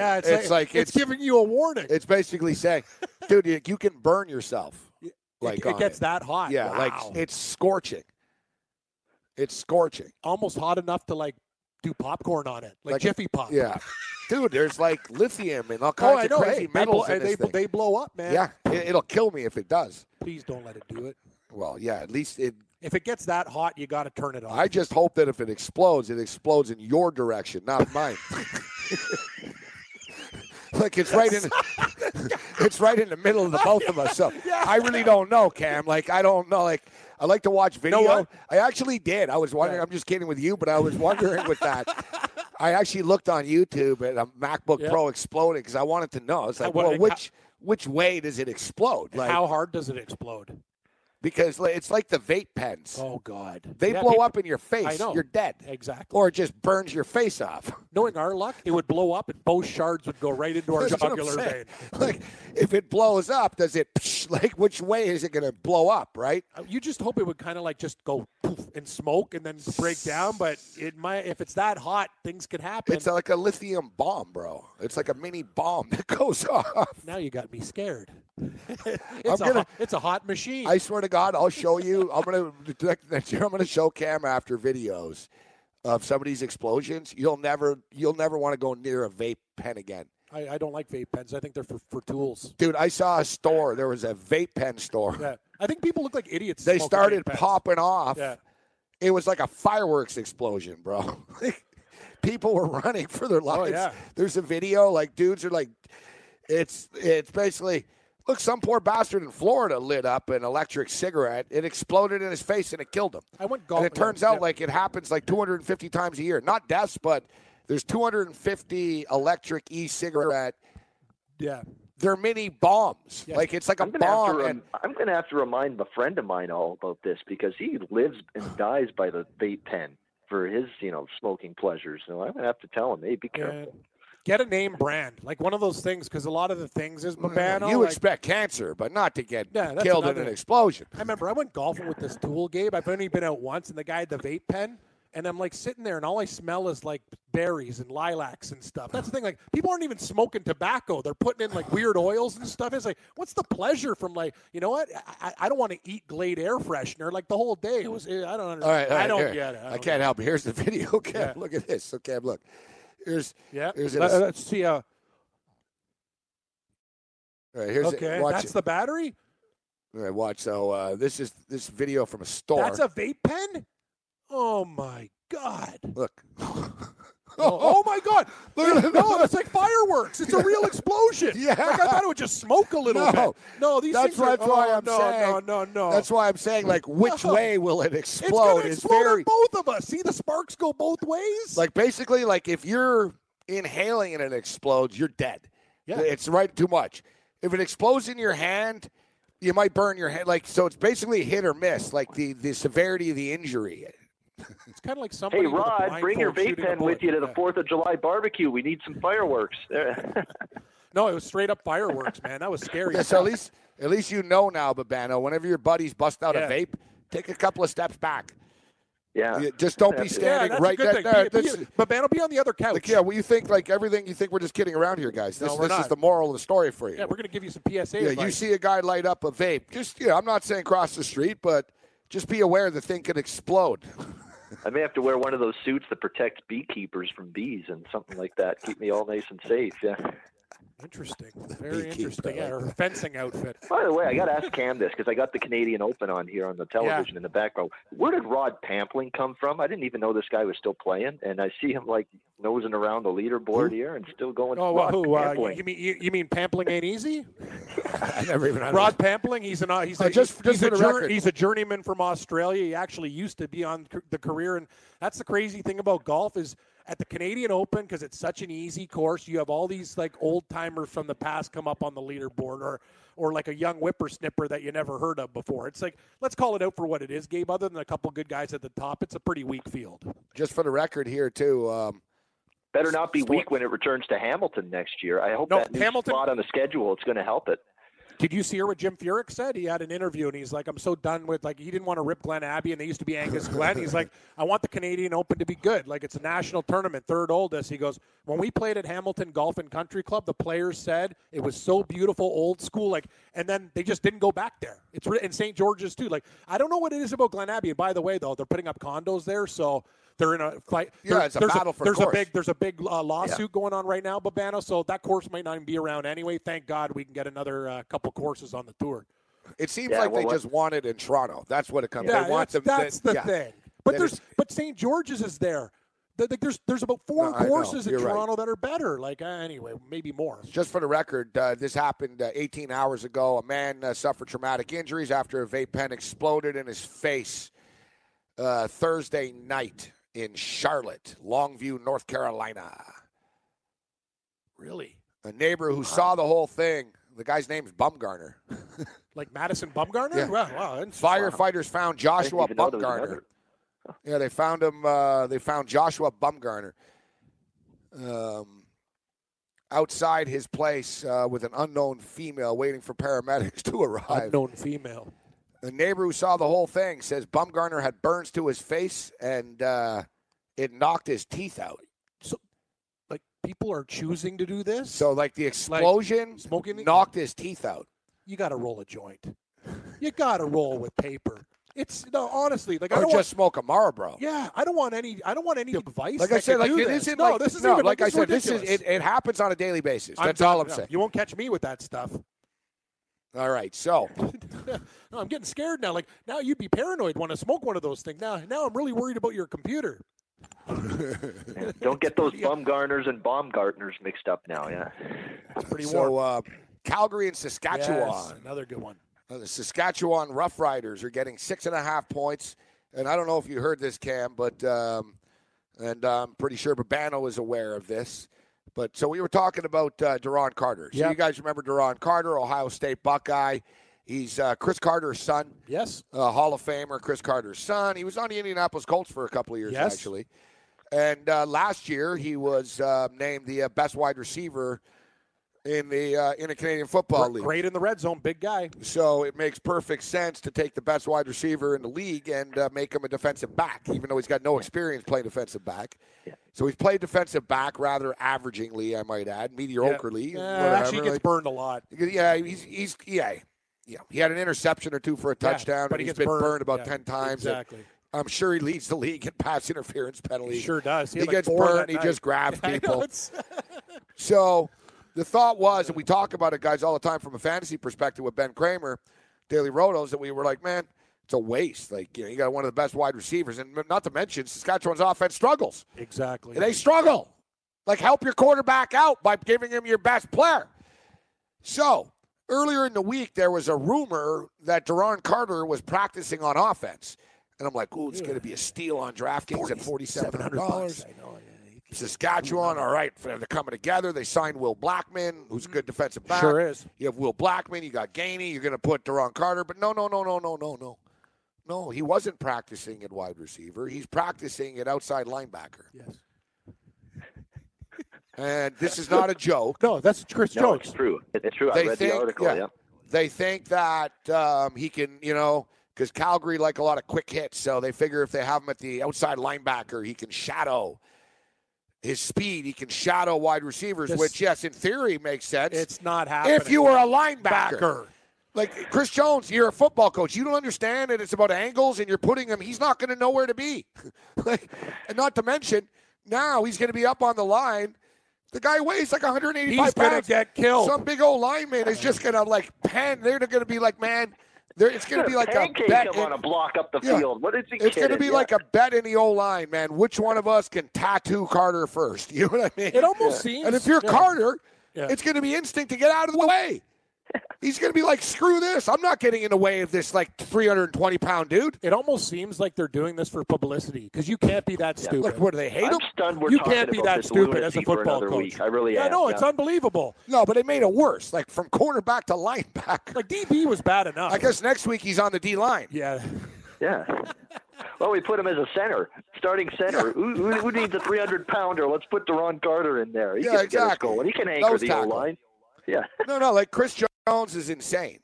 yeah, it's giving you a warning. It's basically saying, dude, you can burn yourself. Like it gets that hot. Yeah, wow. Like it's scorching. It's scorching. Almost hot enough to like do popcorn on it, like Jiffy Pop. Yeah, dude, there's like lithium and all kinds of crazy metals. They blow up, man. Yeah, it'll kill me if it does. Please don't let it do it. Well, yeah, at least it. If it gets that hot, you got to turn it off. I just hope that if it explodes in your direction, not mine. Like it's right in it's right in the middle of the both of us. So I really don't know, Cam. Like I don't know. Like I like to watch video. You know what? I actually did. I was wondering. I'm just kidding with you, but I was wondering with that. I actually looked on YouTube and a MacBook Pro exploded because I wanted to know. I was like, well, which way does it explode? Like, how hard does it explode? Because it's like the vape pens. Oh, God. They blow up in your face. I know. You're dead. Exactly. Or it just burns your face off. Knowing our luck, it would blow up and both shards would go right into our jugular vein. Like, if it blows up, does it, like, which way is it going to blow up, right? You just hope it would kind of, like, just go poof and smoke and then break down. But it might, if it's that hot, things could happen. It's like a lithium bomb, bro. It's like a mini bomb that goes off. Now you got me scared. It's a hot machine. I swear to God, I'll show you. I'm gonna show Cam after videos of some of these explosions. You'll never want to go near a vape pen again. I don't like vape pens. I think they're for tools. Dude, I saw a store. There was a vape pen store. Yeah. I think people look like idiots. They started popping off. Yeah. It was like a fireworks explosion, bro. People were running for their lives. Oh, yeah. There's a video. Like dudes are like, it's basically. Look, some poor bastard in Florida lit up an electric cigarette. It exploded in his face, and it killed him. I went golfing. And it turns out, like, it happens, like, 250 times a year. Not deaths, but there's 250 electric e-cigarette. Yeah. They're mini bombs. Yeah. Like, it's like a bomb. I'm going to have to remind a friend of mine all about this because he lives and dies by the vape pen for his, smoking pleasures. So I'm going to have to tell him, hey, be careful. Get a name brand, like one of those things, because a lot of the things is Mabano. You expect cancer, but not to get killed in an explosion. I remember I went golfing with this tool, Gabe. I've only been out once, and the guy had the vape pen, and I'm, like, sitting there, and all I smell is, like, berries and lilacs and stuff. That's the thing. Like, people aren't even smoking tobacco. They're putting in, like, weird oils and stuff. It's like, what's the pleasure from, like, you know what? I don't want to eat Glade air freshener, like, the whole day. It was, I don't understand. All right, I don't get it. I can't help it. Here's the video, Cam. Yeah. Look at this. So, Cam, look. Let's see. All right, here's okay, watch that's it. The battery. All right, watch. So this is this video from a store. That's a vape pen? Oh, my God. Look. Oh, my God. No, it's like fireworks. It's a real explosion. Yeah. Like, I thought it would just smoke a little bit. No, these things are... That's why I'm saying, like, which way will it explode? It's going to explode on both of us. See, the sparks go both ways. Like, basically, like, if you're inhaling and it explodes, you're dead. Yeah. It's right too much. If it explodes in your hand, you might burn your hand. Like, so it's basically hit or miss, like the severity of the injury. It's kind of like somebody. Hey, Rod, bring your vape pen with you to the 4th of July barbecue. We need some fireworks. No, it was straight up fireworks, man. That was scary. Yeah, so at least you know now, Babano, whenever your buddies bust out a vape, take a couple of steps back. Yeah. Just don't be standing right there. Babano, be on the other couch. Like, yeah, well, you think like everything, you think we're just kidding around here, guys. This is the moral of the story for you. Yeah, we're going to give you some PSA advice. You see a guy light up a vape. Just, I'm not saying cross the street, but just be aware the thing could explode. I may have to wear one of those suits that protects beekeepers from bees and something like that. Keep me all nice and safe. Yeah. Interesting. Very interesting. Yeah, her fencing outfit. By the way, I got to ask Cam this because I got the Canadian Open on here on the television in the background. Where did Rod Pampling come from? I didn't even know this guy was still playing, and I see him like nosing around the leaderboard here and still going. Oh, who? You mean Pampling ain't easy? I never even. Rod Pampling. He's a journeyman from Australia. He actually used to be on the career, and that's the crazy thing about golf is. At the Canadian Open, because it's such an easy course, you have all these like old-timers from the past come up on the leaderboard or like a young whippersnipper that you never heard of before. It's like, let's call it out for what it is, Gabe. Other than a couple good guys at the top, it's a pretty weak field. Just for the record here, too. Better not be weak when it returns to Hamilton next year. I hope that new spot on the schedule, it's going to help it. Did you hear what Jim Furyk said? He had an interview, and he's like, I'm so done with, like, he didn't want to rip Glen Abbey, and they used to be Angus Glen. He's like, I want the Canadian Open to be good. Like, it's a national tournament, third oldest. He goes, when we played at Hamilton Golf and Country Club, the players said it was so beautiful, old school, like, and then they just didn't go back there. It's in St. George's, too. Like, I don't know what it is about Glen Abbey. And by the way, though, they're putting up condos there, so they're in a fight. Yeah, it's a battle for course. There's a big lawsuit going on right now, Babano, so that course might not even be around anyway. Thank God we can get another couple courses on the tour. It seems like they just want it in Toronto. That's what it comes to. That's the thing. But St. George's is there. There's about four courses in Toronto that are better. Anyway, maybe more. Just for the record, this happened 18 hours ago. A man suffered traumatic injuries after a vape pen exploded in his face Thursday night in Charlotte, Longview, North Carolina. Really? A neighbor who saw the whole thing. The guy's name's Bumgarner. Like Madison Bumgarner? Yeah. Wow. Firefighters found Joshua Bumgarner. Yeah, they found him. They found Joshua Bumgarner outside his place with an unknown female waiting for paramedics to arrive. Unknown female. The neighbor who saw the whole thing says Bumgarner had burns to his face and it knocked his teeth out. So, people are choosing to do this? So, the explosion knocked his teeth out. You got to roll a joint. You got to roll with paper. It's honestly, smoke a Marlboro. Yeah, I don't want any device. Like I said, this is ridiculous. It happens on a daily basis. That's all I'm saying. You won't catch me with that stuff. All right, so no, I'm getting scared now. Now you'd be paranoid want to smoke one of those things. Now I'm really worried about your computer. Don't get those Bumgarners and Baumgartners mixed up now. Yeah, it's pretty warm. So, Calgary and Saskatchewan, another good one. The Saskatchewan Rough Riders are getting 6.5 points. And I don't know if you heard this, Cam, but I'm pretty sure Babano is aware of this. But so we were talking about Daron Carter. So you guys remember Daron Carter, Ohio State Buckeye. He's Chris Carter's son. Yes. Hall of Famer, Chris Carter's son. He was on the Indianapolis Colts for a couple of years, actually. And last year he was named the best wide receiver in the Canadian Football League. Great in the red zone, big guy. So it makes perfect sense to take the best wide receiver in the league and make him a defensive back, even though he's got no experience playing defensive back. Yeah. So he's played defensive back rather averagingly, I might add, mediocrely. Yeah. Actually, he gets burned a lot. Yeah, he's he had an interception or two for a touchdown, but he's been burned about 10 times. Exactly. I'm sure he leads the league in pass interference penalties. He sure does. He gets burned. He just grabs people. So... the thought was, and we talk about it, guys, all the time from a fantasy perspective with Ben Kramer, Daily Rotos, that we were like, man, it's a waste. You got one of the best wide receivers. And not to mention, Saskatchewan's offense struggles. Exactly. And they struggle. Help your quarterback out by giving him your best player. So, earlier in the week, there was a rumor that Daron Carter was practicing on offense. And I'm like, ooh, it's going to be a steal on DraftKings at $4,700. I know, yeah. Saskatchewan, all right, they're coming together. They signed Will Blackman, who's a good defensive back. Sure is. You have Will Blackman. You got Gainey. You're going to put Daron Carter. But no. No, he wasn't practicing at wide receiver. He's practicing at outside linebacker. Yes. And this is not a joke. No, that's Chris Jones. It's true. It's true. I read the article, yeah. They think that he can, because Calgary a lot of quick hits. So they figure if they have him at the outside linebacker, he can shadow his speed, he can shadow wide receivers, which, yes, in theory makes sense. It's not happening. If you were a linebacker, like Chris Jones, you're a football coach. You don't understand that it's about angles, and you're putting him. He's not going to know where to be. And not to mention, now he's going to be up on the line. The guy weighs 185 pounds. He's going to get killed. Some big old lineman is just going to, pen. They're going to be like, man, it's going to be like a bet. On a block up the field. What is he? It's going to be like a bet in the O line, man. Which one of us can tattoo Carter first? You know what I mean? It almost seems. And if you're Carter, it's going to be instinct to get out of the way. He's going to be like, screw this. I'm not getting in the way of this 320-pound dude. It almost seems like they're doing this for publicity because you can't be that stupid. What, do they hate him? Stunned we're you can't be that stupid as a football coach. Week. I really am. No, it's unbelievable. No, but it made it worse. From cornerback to linebacker. DB was bad enough. I guess next week he's on the D line. Yeah. Yeah. Well, we put him as a center, starting center. Yeah. Who needs a 300-pounder? Let's put Daron Carter in there. He can exactly. He can anchor the O line. Yeah. No, Chris Jones is insane.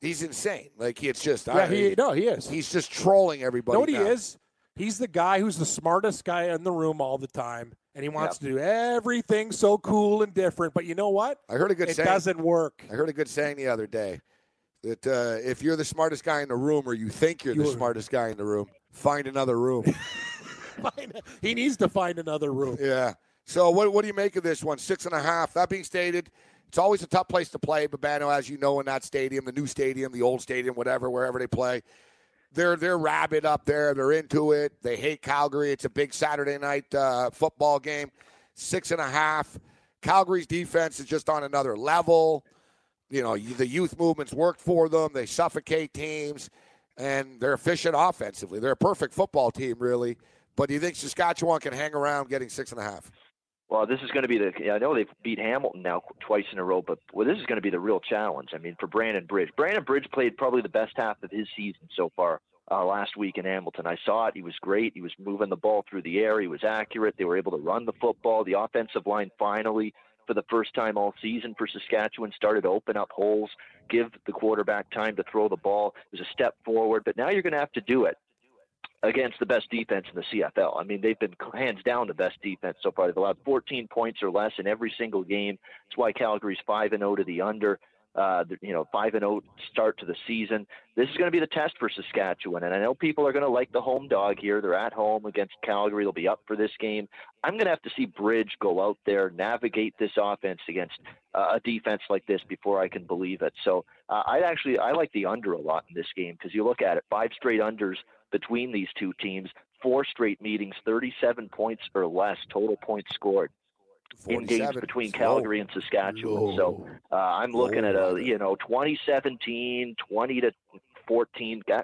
He's insane. It's just. Yeah, he is. He's just trolling everybody. No, he is. He's the guy who's the smartest guy in the room all the time, and he wants to do everything so cool and different. But you know what? I heard a good saying. It doesn't work. I heard a good saying the other day that if you're the smartest guy in the room or you think you're the smartest guy in the room, find another room. He needs to find another room. Yeah. So what do you make of this one? 6.5. That being stated, it's always a tough place to play, Babano, as you know, in that stadium, the new stadium, the old stadium, whatever, wherever they play. they're rabid up there. They're into it. They hate Calgary. It's a big Saturday night football game. 6.5. Calgary's defense is just on another level. You know, the youth movement's worked for them. They suffocate teams, and they're efficient offensively. They're a perfect football team, really. But do you think Saskatchewan can hang around getting 6.5? Well, this is going to be I know they've beat Hamilton now twice in a row, but this is going to be the real challenge. I mean, for Brandon Bridge. Brandon Bridge played probably the best half of his season so far last week in Hamilton. I saw it. He was great. He was moving the ball through the air. He was accurate. They were able to run the football. The offensive line finally, for the first time all season for Saskatchewan, started to open up holes, give the quarterback time to throw the ball. It was a step forward, but now you're going to have to do it against the best defense in the CFL. I mean, they've been hands down the best defense so far. They've allowed 14 points or less in every single game. That's why Calgary's 5-0 to the under, 5-0 start to the season. This is going to be the test for Saskatchewan, and I know people are going to like the home dog here. They're at home against Calgary. They'll be up for this game. I'm going to have to see Bridge go out there, navigate this offense against a defense like this before I can believe it. So I like the under a lot in this game, because you look at it, 5 straight unders between these two teams, 4 straight meetings, 37 points or less total points scored in games between Calgary and Saskatchewan. Whoa. So I'm looking at a 2017, 20-14,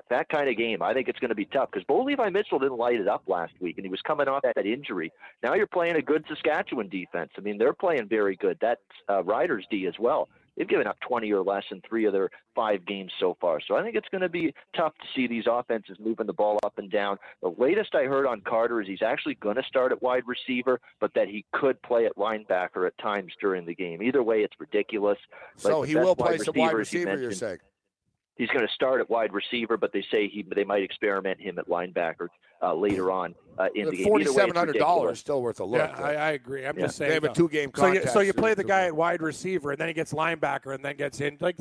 that kind of game. I think it's going to be tough, because Bo Levi Mitchell didn't light it up last week, and he was coming off that injury. Now you're playing a good Saskatchewan defense. I mean, they're playing very good. That's Riders D as well. They've given up 20 or less in 3 of their 5 games so far. So I think it's going to be tough to see these offenses moving the ball up and down. The latest I heard on Carter is he's actually going to start at wide receiver, but that he could play at linebacker at times during the game. Either way, it's ridiculous. So he will play some wide receiver, you're saying? He's going to start at wide receiver, but they say they might experiment him at linebacker later on in the game. $4,700 is still worth a look. Yeah, I agree. I'm just saying. They have a 2-game contest. So you play the guy at wide receiver, and then he gets linebacker, and then gets in. Like,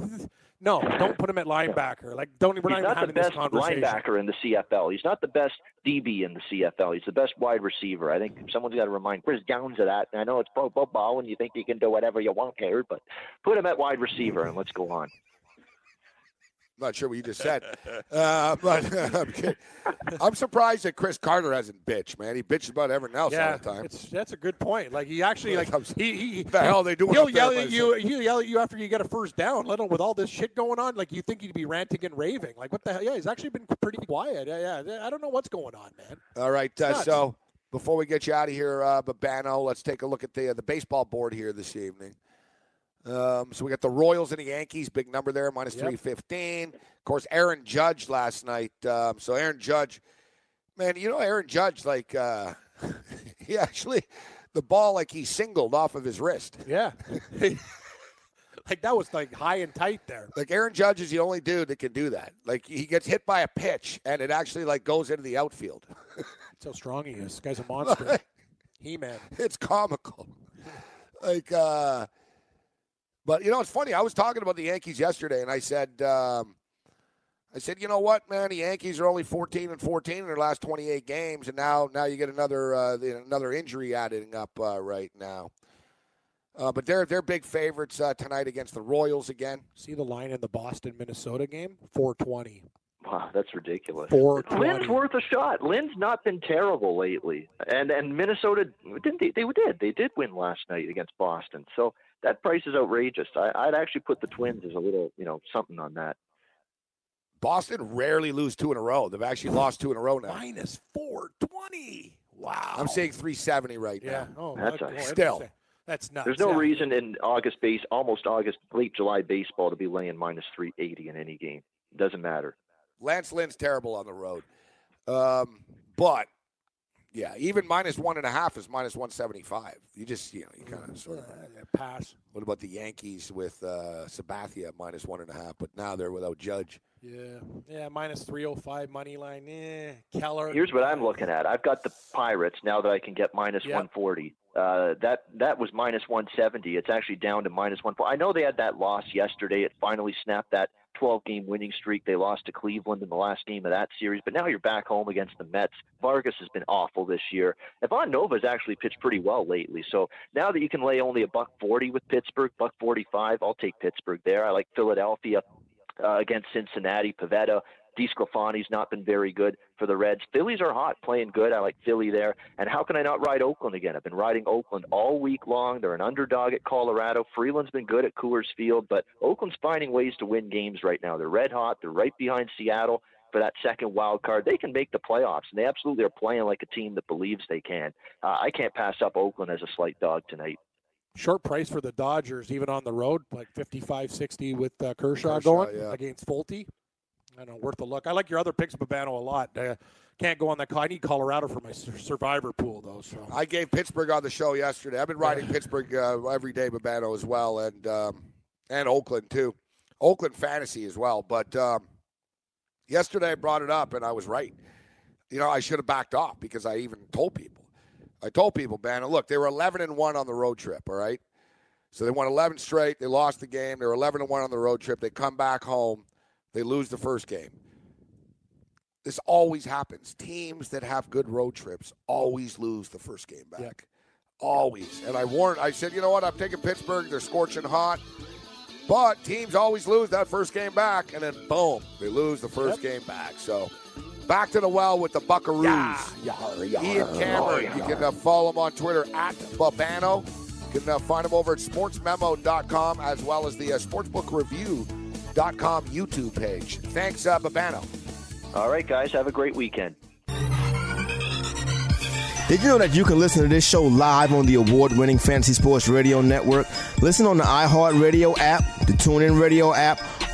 no, don't put him at linebacker. Like, don't. We're not even having this conversation. He's not the best linebacker in the CFL. He's not the best DB in the CFL. He's the best wide receiver. I think someone's got to remind Chris Downs of that. And I know it's pro football, and you think you can do whatever you want here, but put him at wide receiver, and let's go on. I'm not sure what you just said, but I'm kidding. I'm surprised that Chris Carter hasn't bitched, man. He bitches about everything else all the time. That's a good point. Like, he actually, like, he the hell they do. He'll yell at you. He'll yell at you after you get a first down. Let him with all this shit going on. Like, you think he'd be ranting and raving? Like, what the hell? Yeah, he's actually been pretty quiet. Yeah. I don't know what's going on, man. All right, so before we get you out of here, Babano, let's take a look at the baseball board here this evening. So we got the Royals and the Yankees, big number there, minus 315. Of course, Aaron Judge last night. So Aaron Judge, man, Aaron Judge, like, he actually, the ball, like, he singled off of his wrist. Yeah. Like, that was, like, high and tight there. Like, Aaron Judge is the only dude that can do that. Like, he gets hit by a pitch, and it actually, like, goes into the outfield. That's how strong he is. This guy's a monster. Like, He-Man. It's comical. Like, But, it's funny. I was talking about the Yankees yesterday, and I said, you know what, man? The Yankees are only 14-14 in their last 28 games, and now you get another injury adding up right now. But they're big favorites tonight against the Royals again. See the line in the Boston-Minnesota game? 420. Wow, that's ridiculous. Lynn's worth a shot. Lynn's not been terrible lately, and Minnesota didn't. They did win last night against Boston. So that price is outrageous. I'd actually put the Twins as a little, something on that. Boston rarely lose 2 in a row. They've actually lost 2 in a row now. Minus 420. Wow. I'm saying 370 right now. Oh, that's still. That's nuts. There's no reason in late July baseball to be laying minus 380 in any game. It doesn't matter. Lance Lynn's terrible on the road. But yeah, even minus 1.5 is minus 175. You just, you kind of sort of pass. What about the Yankees with Sabathia at minus 1.5? But now they're without Judge. Yeah, minus 305 money line. Keller. Here's what I'm looking at. I've got the Pirates now that I can get minus 140. That was minus 170. It's actually down to minus 140. I know they had that loss yesterday. It finally snapped that 12-game winning streak. They lost to Cleveland in the last game of that series, but now you're back home against the Mets. Vargas has been awful this year. Ivan Nova's actually pitched pretty well lately, so now that you can lay only $1.40 with Pittsburgh, $1.45, I'll take Pittsburgh there. I like Philadelphia against Cincinnati. Pivetta DeSclafani's not been very good for the Reds. Phillies are hot, playing good. I like Philly there. And how can I not ride Oakland again? I've been riding Oakland all week long. They're an underdog at Colorado. Freeland's been good at Coors Field, but Oakland's finding ways to win games right now. They're red hot. They're right behind Seattle for that second wild card. They can make the playoffs, and they absolutely are playing like a team that believes they can. I can't pass up Oakland as a slight dog tonight. Short price for the Dodgers, even on the road, like 55-60 with Kershaw going against Fulte. I don't know, worth a look. I like your other picks, Babano, a lot. Can't go on that call. I need Colorado for my survivor pool, though. So I gave Pittsburgh on the show yesterday. I've been riding Pittsburgh every day, Babano, as well, and Oakland, too. Oakland fantasy as well. But yesterday I brought it up, and I was right. You know, I should have backed off because I even told people. I told people, Bannon, look, they were 11-1 on the road trip, all right? So they won 11 straight. They lost the game. They were 11-1 on the road trip. They come back home. They lose the first game. This always happens. Teams that have good road trips always lose the first game back. Yep. Always. And I said, you know what? I'm taking Pittsburgh. They're scorching hot. But teams always lose that first game back. And then, boom, they lose the first game back. So back to the well with the Buckaroos. Ian Cameron. You can follow him on Twitter at Babano. You can find him over at sportsmemo.com as well as the sportsbookreview.com YouTube page. Thanks, Babano. All right, guys. Have a great weekend. Did you know that you can listen to this show live on the award-winning Fantasy Sports Radio Network? Listen on the iHeartRadio app, the TuneIn Radio app,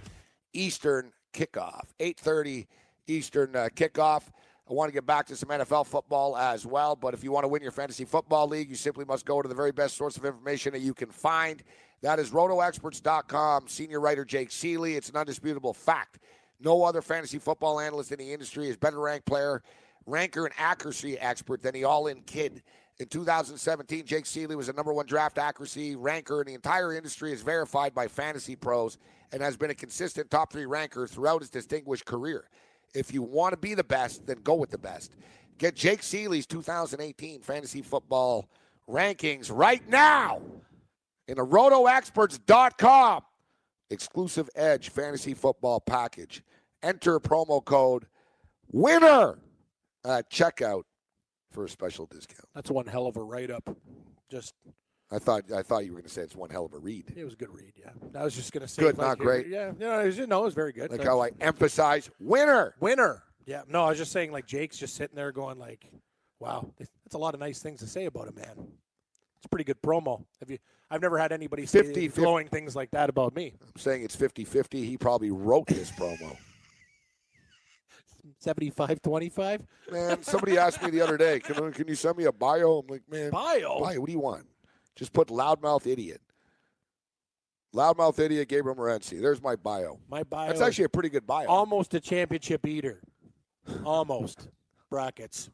Eastern kickoff. 8:30 Eastern kickoff. I want to get back to some NFL football as well, but if you want to win your fantasy football league, you simply must go to the very best source of information that you can find. That is rotoexperts.com, senior writer Jake Seeley. It's an undisputable fact. No other fantasy football analyst in the industry is better ranked player, ranker, and accuracy expert than the all-in kid. In 2017, Jake Seeley was the number one draft accuracy ranker in the entire industry, as verified by Fantasy Pros, and has been a consistent top three ranker throughout his distinguished career. If you want to be the best, then go with the best. Get Jake Seeley's 2018 fantasy football rankings right now in the rotoexperts.com exclusive Edge fantasy football package. Enter promo code WINNER at checkout for a special discount. That's one hell of a write-up. Just I thought you were going to say it's one hell of a read. It was a good read, yeah. I was just going to say good, not great. Yeah, it was very good. Like how I emphasize WINNER. WINNER. Yeah. No, I was just saying, like, Jake's just sitting there going, like, wow, that's a lot of nice things to say about him, man. It's a pretty good promo. I've never had anybody say glowing things like that about me. I'm saying it's 50-50. He probably wrote this promo. 75-25? Man, somebody asked me the other day, can you send me a bio? I'm like, man. Bio? What do you want? Just put loudmouth idiot. Loudmouth idiot Gabriel Morency. There's my bio. That's actually a pretty good bio. Almost a championship eater. Almost. Brackets.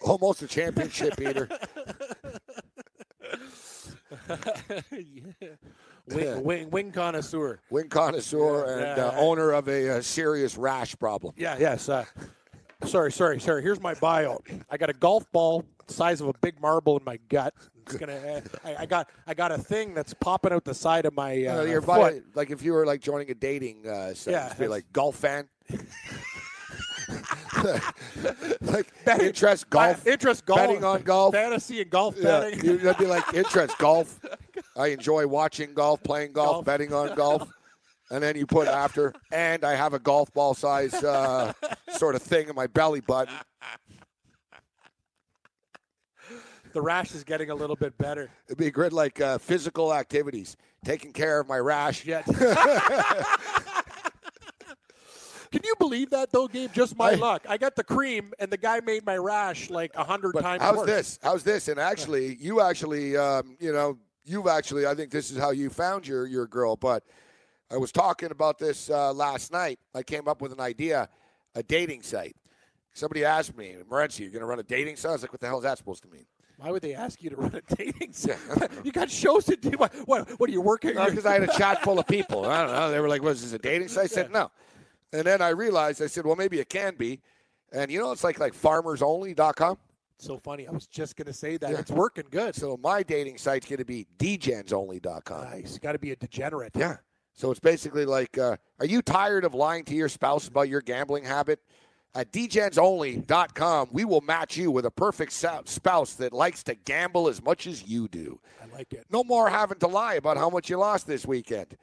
Almost a championship eater. Wing connoisseur. Wing connoisseur owner of a serious rash problem. Yeah, yes. Sorry. Here's my bio. I got a golf ball the size of a big marble in my gut. It's gonna. I got a thing that's popping out the side of my foot. Like if you were like joining a dating site, be like golf fan. Like interest golf, betting on golf, fantasy and golf betting. You'd be like interest golf. I enjoy watching golf, playing golf, betting on golf. And then you put after, and I have a golf ball size sort of thing in my belly button. The rash is getting a little bit better. It'd be good, like physical activities, taking care of my rash. Yes. Can you believe that, though, Gabe? Just my luck. I got the cream, and the guy made my rash like 100 times worse. How's this? And actually, you actually, I think this is how you found your girl. But I was talking about this last night. I came up with an idea, a dating site. Somebody asked me, Morency, you're going to run a dating site? I was like, what the hell is that supposed to mean? Why would they ask you to run a dating site? Yeah, you got shows to do. What are you working? No, because I had a chat full of people. I don't know. They were like, "Was this a dating site?" I said, no. And then I realized, I said, well, maybe it can be. And, it's like farmersonly.com. It's so funny. I was just going to say that. Yeah. It's working good. So my dating site's going to be dgensonly.com. Nice. You got to be a degenerate. Yeah. So it's basically like, are you tired of lying to your spouse about your gambling habit? At dgensonly.com, we will match you with a perfect spouse that likes to gamble as much as you do. I like it. No more having to lie about how much you lost this weekend.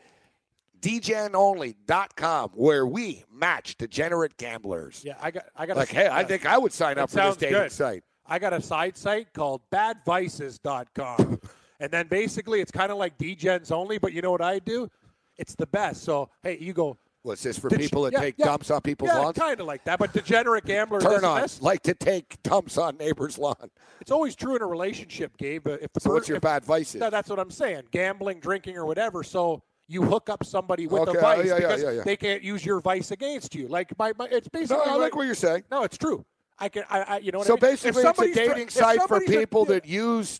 dgenonly.com, where we match degenerate gamblers. Yeah, I got. Like, hey, I think I would sign up for this dating site. I got a side site called badvices.com. And then basically it's kind of like dgens only, but you know what I do? It's the best. So, hey, you go. What's this for people that take dumps on people's lawns? Kind of like that, but degenerate gamblers. Turn-ons like to take dumps on neighbors' lawn. It's always true in a relationship, Gabe. What's your bad vices? No, that's what I'm saying. Gambling, drinking, or whatever. So you hook up somebody with a vice because they can't use your vice against you. Like it's basically. No, I like what you're saying. No, it's true. Basically, it's a dating site for people that use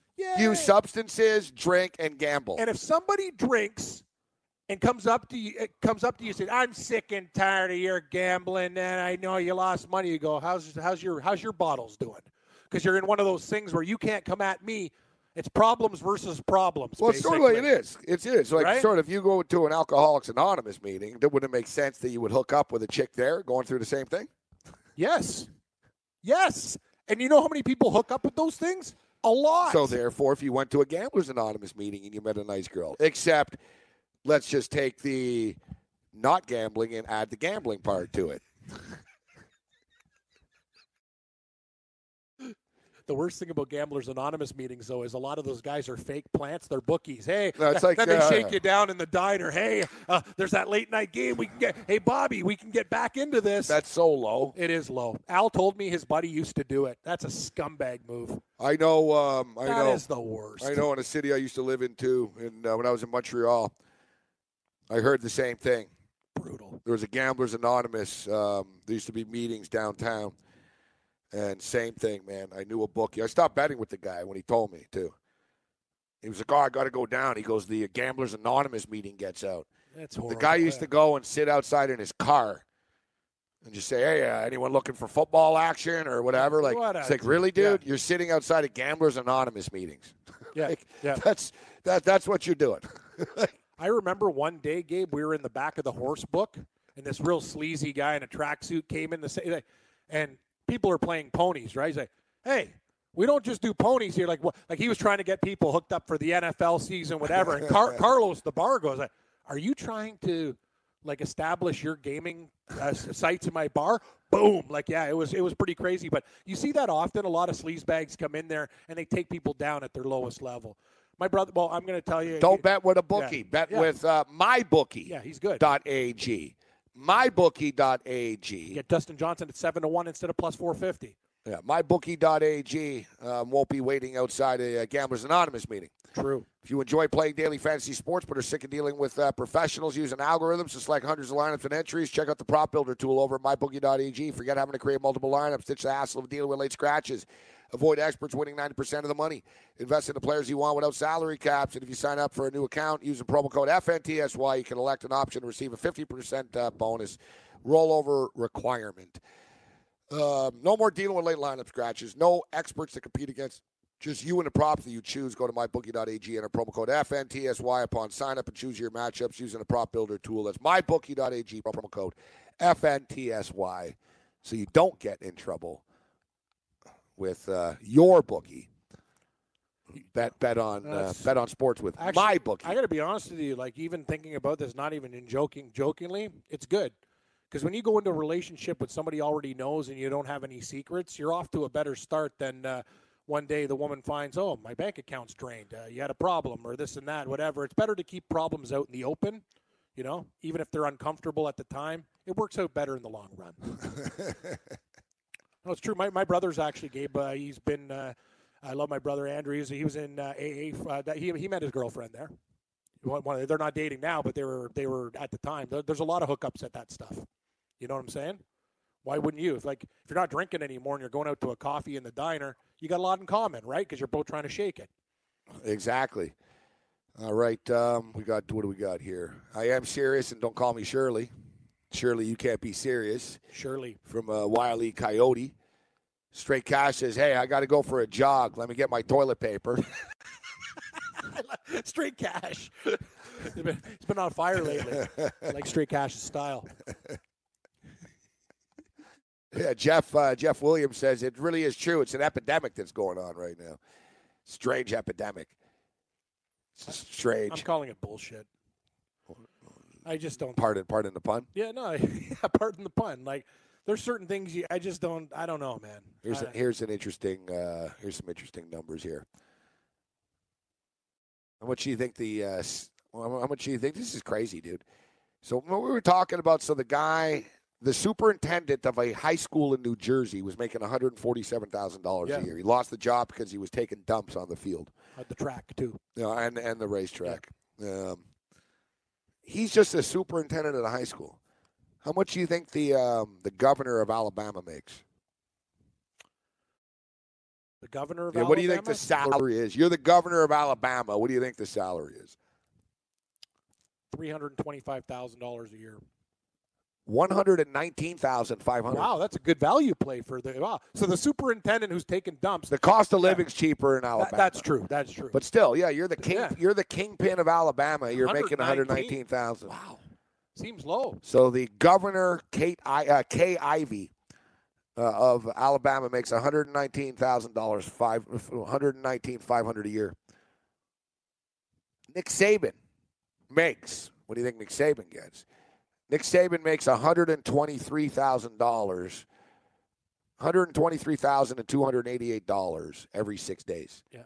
substances, drink, and gamble. And if somebody drinks and comes up to you, and says, "I'm sick and tired of your gambling, and I know you lost money," you go, "How's your bottles doing?" Because you're in one of those things where you can't come at me. It's problems versus problems. Well, basically. Sort of like it is. It is. Like, right? Sort of, you go to an Alcoholics Anonymous meeting, that wouldn't make sense that you would hook up with a chick there going through the same thing? Yes. And you know how many people hook up with those things? A lot. So, therefore, if you went to a Gamblers Anonymous meeting and you met a nice girl, except let's just take the not gambling and add the gambling part to it. The worst thing about Gamblers Anonymous meetings, though, is a lot of those guys are fake plants. They're bookies. Hey, they shake you down in the diner. Hey, there's that late night game. Hey, Bobby, we can get back into this. That's so low. It is low. Al told me his buddy used to do it. That's a scumbag move. I know. That is the worst. I know in a city I used to live in, too, and when I was in Montreal, I heard the same thing. Brutal. There was a Gamblers Anonymous. There used to be meetings downtown. And same thing, man. I knew a bookie. I stopped betting with the guy when he told me, too. He was like, I got to go down. He goes, the Gamblers Anonymous meeting gets out. That's horrible. The guy used to go and sit outside in his car and just say, hey, anyone looking for football action or whatever? Like, it's like, really, dude? Yeah. You're sitting outside of Gamblers Anonymous meetings. Yeah. That's what you're doing. I remember one day, Gabe, we were in the back of the horse book, and this real sleazy guy in a tracksuit came in and people are playing ponies, right? He's like, hey, we don't just do ponies here. Like, what? Like he was trying to get people hooked up for the NFL season, whatever. And Carlos the bar goes, like, are you trying to, like, establish your gaming sites in my bar? Boom. Like, yeah, it was pretty crazy. But you see that often. A lot of sleazebags come in there, and they take people down at their lowest level. My brother, well, I'm going to tell you. Don't bet with a bookie. Yeah. Bet with MyBookie. Yeah, he's good. .ag. MyBookie.ag. Get Dustin Johnson at 7-1 instead of +450. Yeah, MyBookie.ag won't be waiting outside a Gamblers Anonymous meeting. True. If you enjoy playing daily fantasy sports but are sick of dealing with professionals using algorithms to select hundreds of lineups and entries, check out the prop builder tool over at MyBookie.ag. Forget having to create multiple lineups. Ditch the hassle of dealing with late scratches. Avoid experts winning 90% of the money. Invest in the players you want without salary caps. And if you sign up for a new account, use the promo code FNTSY. You can elect an option to receive a 50% bonus rollover requirement. No more dealing with late lineup scratches. No experts to compete against. Just you and the props that you choose. Go to mybookie.ag and enter promo code FNTSY upon sign up and choose your matchups using the prop builder tool. That's mybookie.ag, promo code FNTSY, so you don't get in trouble with your bookie bet on sports with actually, my bookie. I got to be honest with you. Like, even thinking about this, not even in jokingly, it's good. Because when you go into a relationship with somebody already knows and you don't have any secrets, you're off to a better start than one day the woman finds, oh, my bank account's drained. You had a problem or this and that, whatever. It's better to keep problems out in the open, you know, even if they're uncomfortable at the time. It works out better in the long run. No, it's true. My brother's actually, Gabe, he's been, I love my brother, Andrew. He was in AA. He met his girlfriend there. They're not dating now, but they were at the time. There's a lot of hookups at that stuff. You know what I'm saying? Why wouldn't you? If you're not drinking anymore and you're going out to a coffee in the diner, you got a lot in common, right? Because you're both trying to shake it. Exactly. All right. What do we got here? I am serious, and don't call me Shirley. Shirley, you can't be serious. Shirley. From Wile E. Coyote. Straight Cash says, hey, I got to go for a jog. Let me get my toilet paper. Straight Cash. He's been on fire lately. I like Straight Cash's style. Yeah, Jeff Williams says it really is true. It's an epidemic that's going on right now. Strange epidemic. Strange. I'm calling it bullshit. I just don't. Pardon the pun? Yeah, no. Yeah, pardon the pun. Like, there's certain things I just don't. I don't know, man. Here's some interesting numbers here. How much do you think this is crazy, dude? So what we were talking about, so the guy, the superintendent of a high school in New Jersey, was making $147,000 a year. He lost the job because he was taking dumps on the field. At the track, too. And the racetrack. Yeah. He's just a superintendent at a high school. How much do you think the governor of Alabama makes? The governor of Alabama? What do you think the salary is? You're the governor of Alabama. What do you think the salary is? $325,000 a year. $119,500. Wow, that's a good value play for the. Wow. So the superintendent who's taking dumps. The cost of living's cheaper in Alabama. That's true. That's true. But still, yeah, you're the king. Yeah. You're the kingpin of Alabama. You're making $119,000. Wow, seems low. So the governor, Kay Ivey, of Alabama, makes $119,000, $119,500 a year. Nick Saban makes. What do you think Nick Saban gets? Nick Saban makes $123,000, $123,288 every 6 days. Yeah.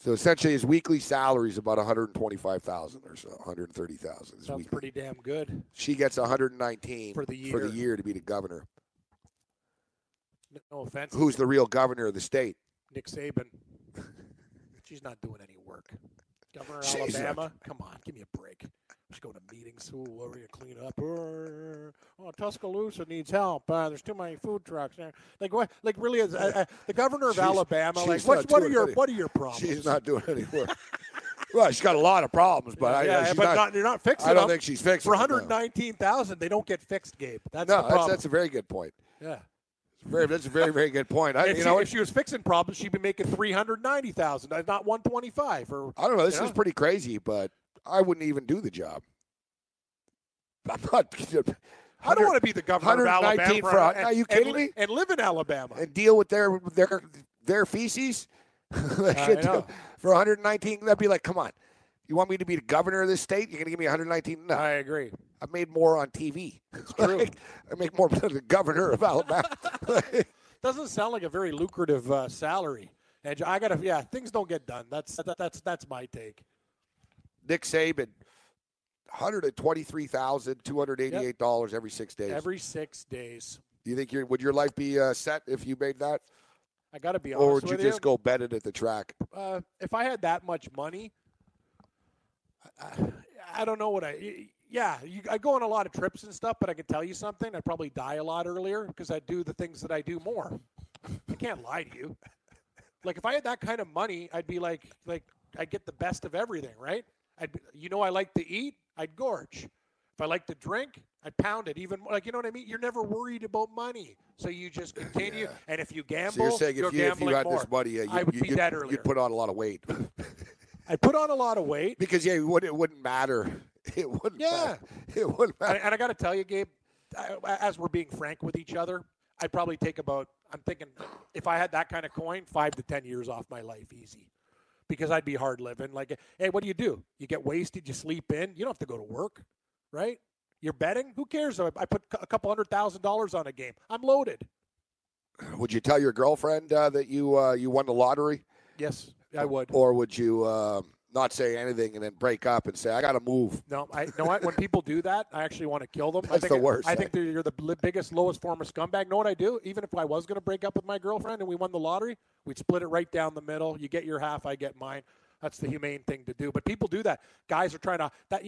So essentially, his weekly salary is about $125,000 or so, $130,000. Sounds weekly. Pretty damn good. She gets $119,000 for the year to be the governor. No offense. Who's the real governor of the state? Nick Saban. She's not doing any work. Governor of Alabama, come on, give me a break. Just go to meetings. Ooh, over here, clean up. Oh, Tuscaloosa needs help. There's too many food trucks there. Like what? Like really? The governor of Alabama? Like what are your problems? She's not doing any work. Well, she's got a lot of problems, but you're not fixing. I don't think she's fixing. For $119,000, they don't get fixed, Gabe. That's a very good point. Yeah. That's a very, very good point. If she was fixing problems, she'd be making $390,000, not $125,000. Or I don't know. This is pretty crazy, but I wouldn't even do the job. I'm not. I don't want to be the governor of Alabama. Are you kidding me? And live in Alabama and deal with their feces. For $119,000, that'd be like, come on. You want me to be the governor of this state? You're going to give me $119,000? No. I agree. I made more on TV. It's true. I make more than the governor of Alabama. Doesn't sound like a very lucrative salary. And I got to, things don't get done. That's my take. Nick Saban, $123,288 every 6 days. Every 6 days. Do you think would your life be set if you made that? I got to be honest with you. Or would you just go bet it at the track? If I had that much money, I don't know what I go on a lot of trips and stuff, but I can tell you something. I'd probably die a lot earlier because I do the things that I do more. I can't lie to you. Like, if I had that kind of money, I'd be like I'd get the best of everything, right? I like to eat, I'd gorge. If I like to drink, I'd pound it even more. Like, you know what I mean? You're never worried about money. So you just continue. Yeah. And if you gamble, so you're saying if you had more, this money, I would be dead earlier. You'd put on a lot of weight. I put on a lot of weight. Because, it wouldn't matter. It wouldn't matter. And I got to tell you, Gabe, as we're being frank with each other, I'd probably take about I'm thinking if I had that kind of coin, 5 to 10 years off my life, easy. Because I'd be hard living. Like, hey, what do? You get wasted. You sleep in. You don't have to go to work, right? You're betting. Who cares? I put a couple $100,000 on a game. I'm loaded. Would you tell your girlfriend that you won the lottery? Yes, I would. Or would you not say anything and then break up and say, I got to move? No, when people do that, I actually want to kill them. That's the worst. I think you're the biggest, lowest form of scumbag. Know what I do? Even if I was going to break up with my girlfriend and we won the lottery, we'd split it right down the middle. You get your half, I get mine. That's the humane thing to do. But people do that. Guys are trying to – that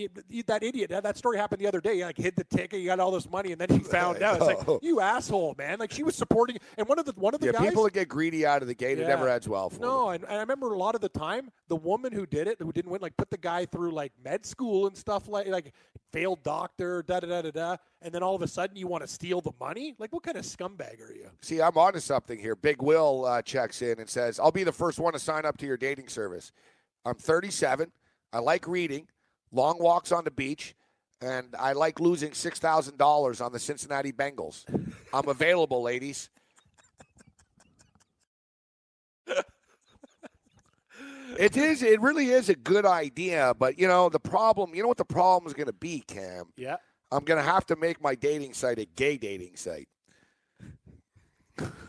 idiot, that story happened the other day. You, like, hid the ticket. You got all this money, and then you found out. It's like, you asshole, man. Like, she was supporting – and one of the guys – people that get greedy out of the gate, it never ends well for them. And I remember a lot of the time, the woman who did it, who didn't win, like, put the guy through, like, med school and stuff, like failed doctor, da-da-da-da-da. And then all of a sudden you want to steal the money? Like, what kind of scumbag are you? See, I'm onto something here. Big Will checks in and says, I'll be the first one to sign up to your dating service. I'm 37. I like reading, long walks on the beach, and I like losing $6,000 on the Cincinnati Bengals. I'm available, ladies. It is. It really is a good idea, but, you know what the problem is going to be, Cam? Yeah. I'm going to have to make my dating site a gay dating site.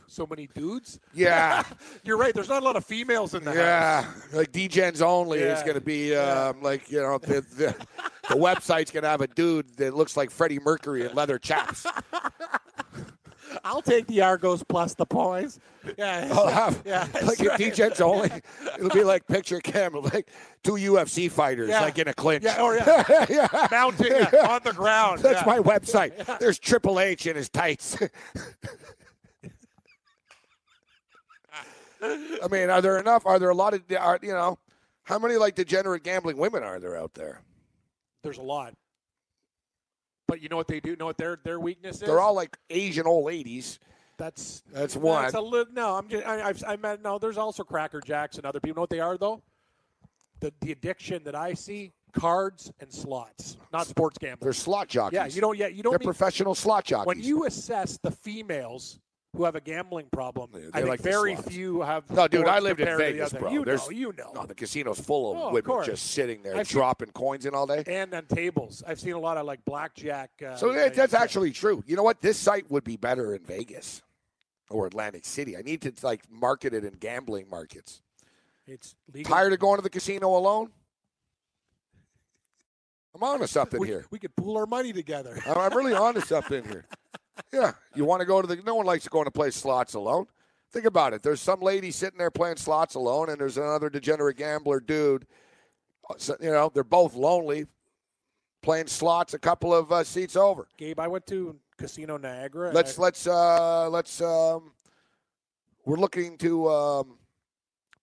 So many dudes? Yeah. You're right. There's not a lot of females in the house. Yeah. Like, DGens only is going to be, like, you know, the website's going to have a dude that looks like Freddie Mercury in leather chaps. I'll take the Argos plus the points. Yeah. I'll have, like, right. DGens only. It'll be like picture Cam, like two UFC fighters, like in a clinch. Yeah, or mounting on the ground. That's my website. Yeah. There's Triple H in his tights. I mean, how many, like, degenerate gambling women are there out there? There's a lot. But you know what they do? Know what their weakness is? They're all, like, Asian old ladies. That's one. That's there's also Cracker Jacks and other people. You know what they are, though? The addiction that I see, cards and slots, not sports gambling. They're slot jockeys. Yeah, you don't. They're professional slot jockeys. When you assess the females who have a gambling problem, I think very few have. No, dude, I lived in Vegas, bro. You know. No, the casino's full of women just sitting there dropping coins in all day. And on tables. I've seen a lot of, like, blackjack. So that's actually true. You know what? This site would be better in Vegas or Atlantic City. I need to, like, market it in gambling markets. It's legal. Tired of going to the casino alone? I'm on to something here. We could pool our money together. I'm really on to something here. Yeah, you want to go to no one likes to go and play slots alone. Think about it. There's some lady sitting there playing slots alone, and there's another degenerate gambler dude. So, you know, they're both lonely, playing slots a couple of seats over. Gabe, I went to Casino Niagara. We're looking to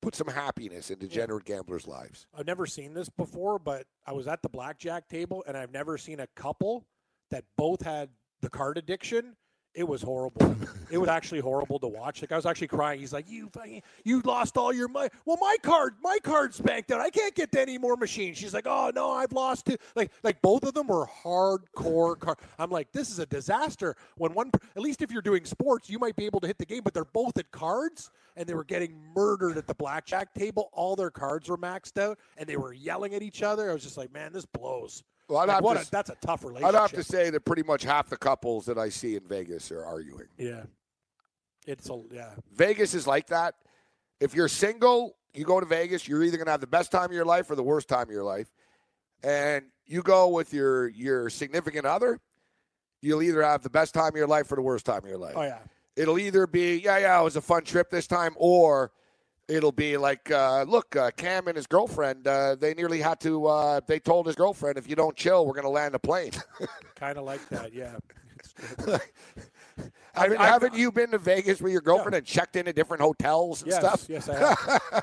put some happiness in degenerate gamblers' lives. I've never seen this before, but I was at the blackjack table, and I've never seen a couple that both had the card addiction. It was horrible. It was actually horrible to watch. Like, I was actually crying. He's like, you lost all your money. Well, my card's banked out. I can't get to any more machines. She's like, oh no, I've lost it. Like both of them were hardcore card. I'm like, this is a disaster. When one, at least if you're doing sports, you might be able to hit the game, but they're both at cards, and they were getting murdered at the blackjack table. All their cards were maxed out, and they were yelling at each other. I was just like, man, this blows. Well, that's a tough relationship. I'd have to say that pretty much half the couples that I see in Vegas are arguing. Yeah. Vegas is like that. If you're single, you go to Vegas, you're either going to have the best time of your life or the worst time of your life. And you go with your significant other, you'll either have the best time of your life or the worst time of your life. Oh, yeah. It'll either be, it was a fun trip this time, or it'll be like, Cam and his girlfriend, they nearly had to, they told his girlfriend, if you don't chill, we're going to land a plane. Kind of like that, yeah. I mean, haven't you been to Vegas with your girlfriend and checked into different hotels and stuff? Yes, I have.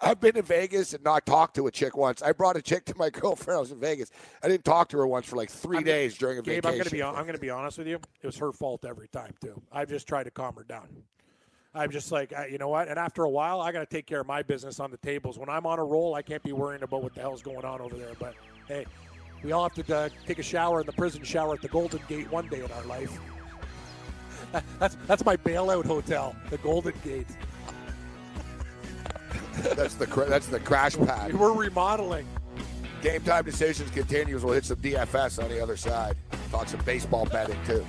I've been to Vegas and not talked to a chick once. I brought a chick to my girlfriend. I was in Vegas. I didn't talk to her once for like three days during a vacation. Gabe, I'm going to be honest with you. It was her fault every time, too. I've just tried to calm her down. I'm just like, you know what? And after a while, I got to take care of my business on the tables. When I'm on a roll, I can't be worrying about what the hell's going on over there. But, hey, we all have to take a shower in the prison shower at the Golden Gate one day in our life. That's my bailout hotel, the Golden Gate. That's the crash pad. We're remodeling. Game time decisions continues. We'll hit some DFS on the other side. Talk some baseball betting too.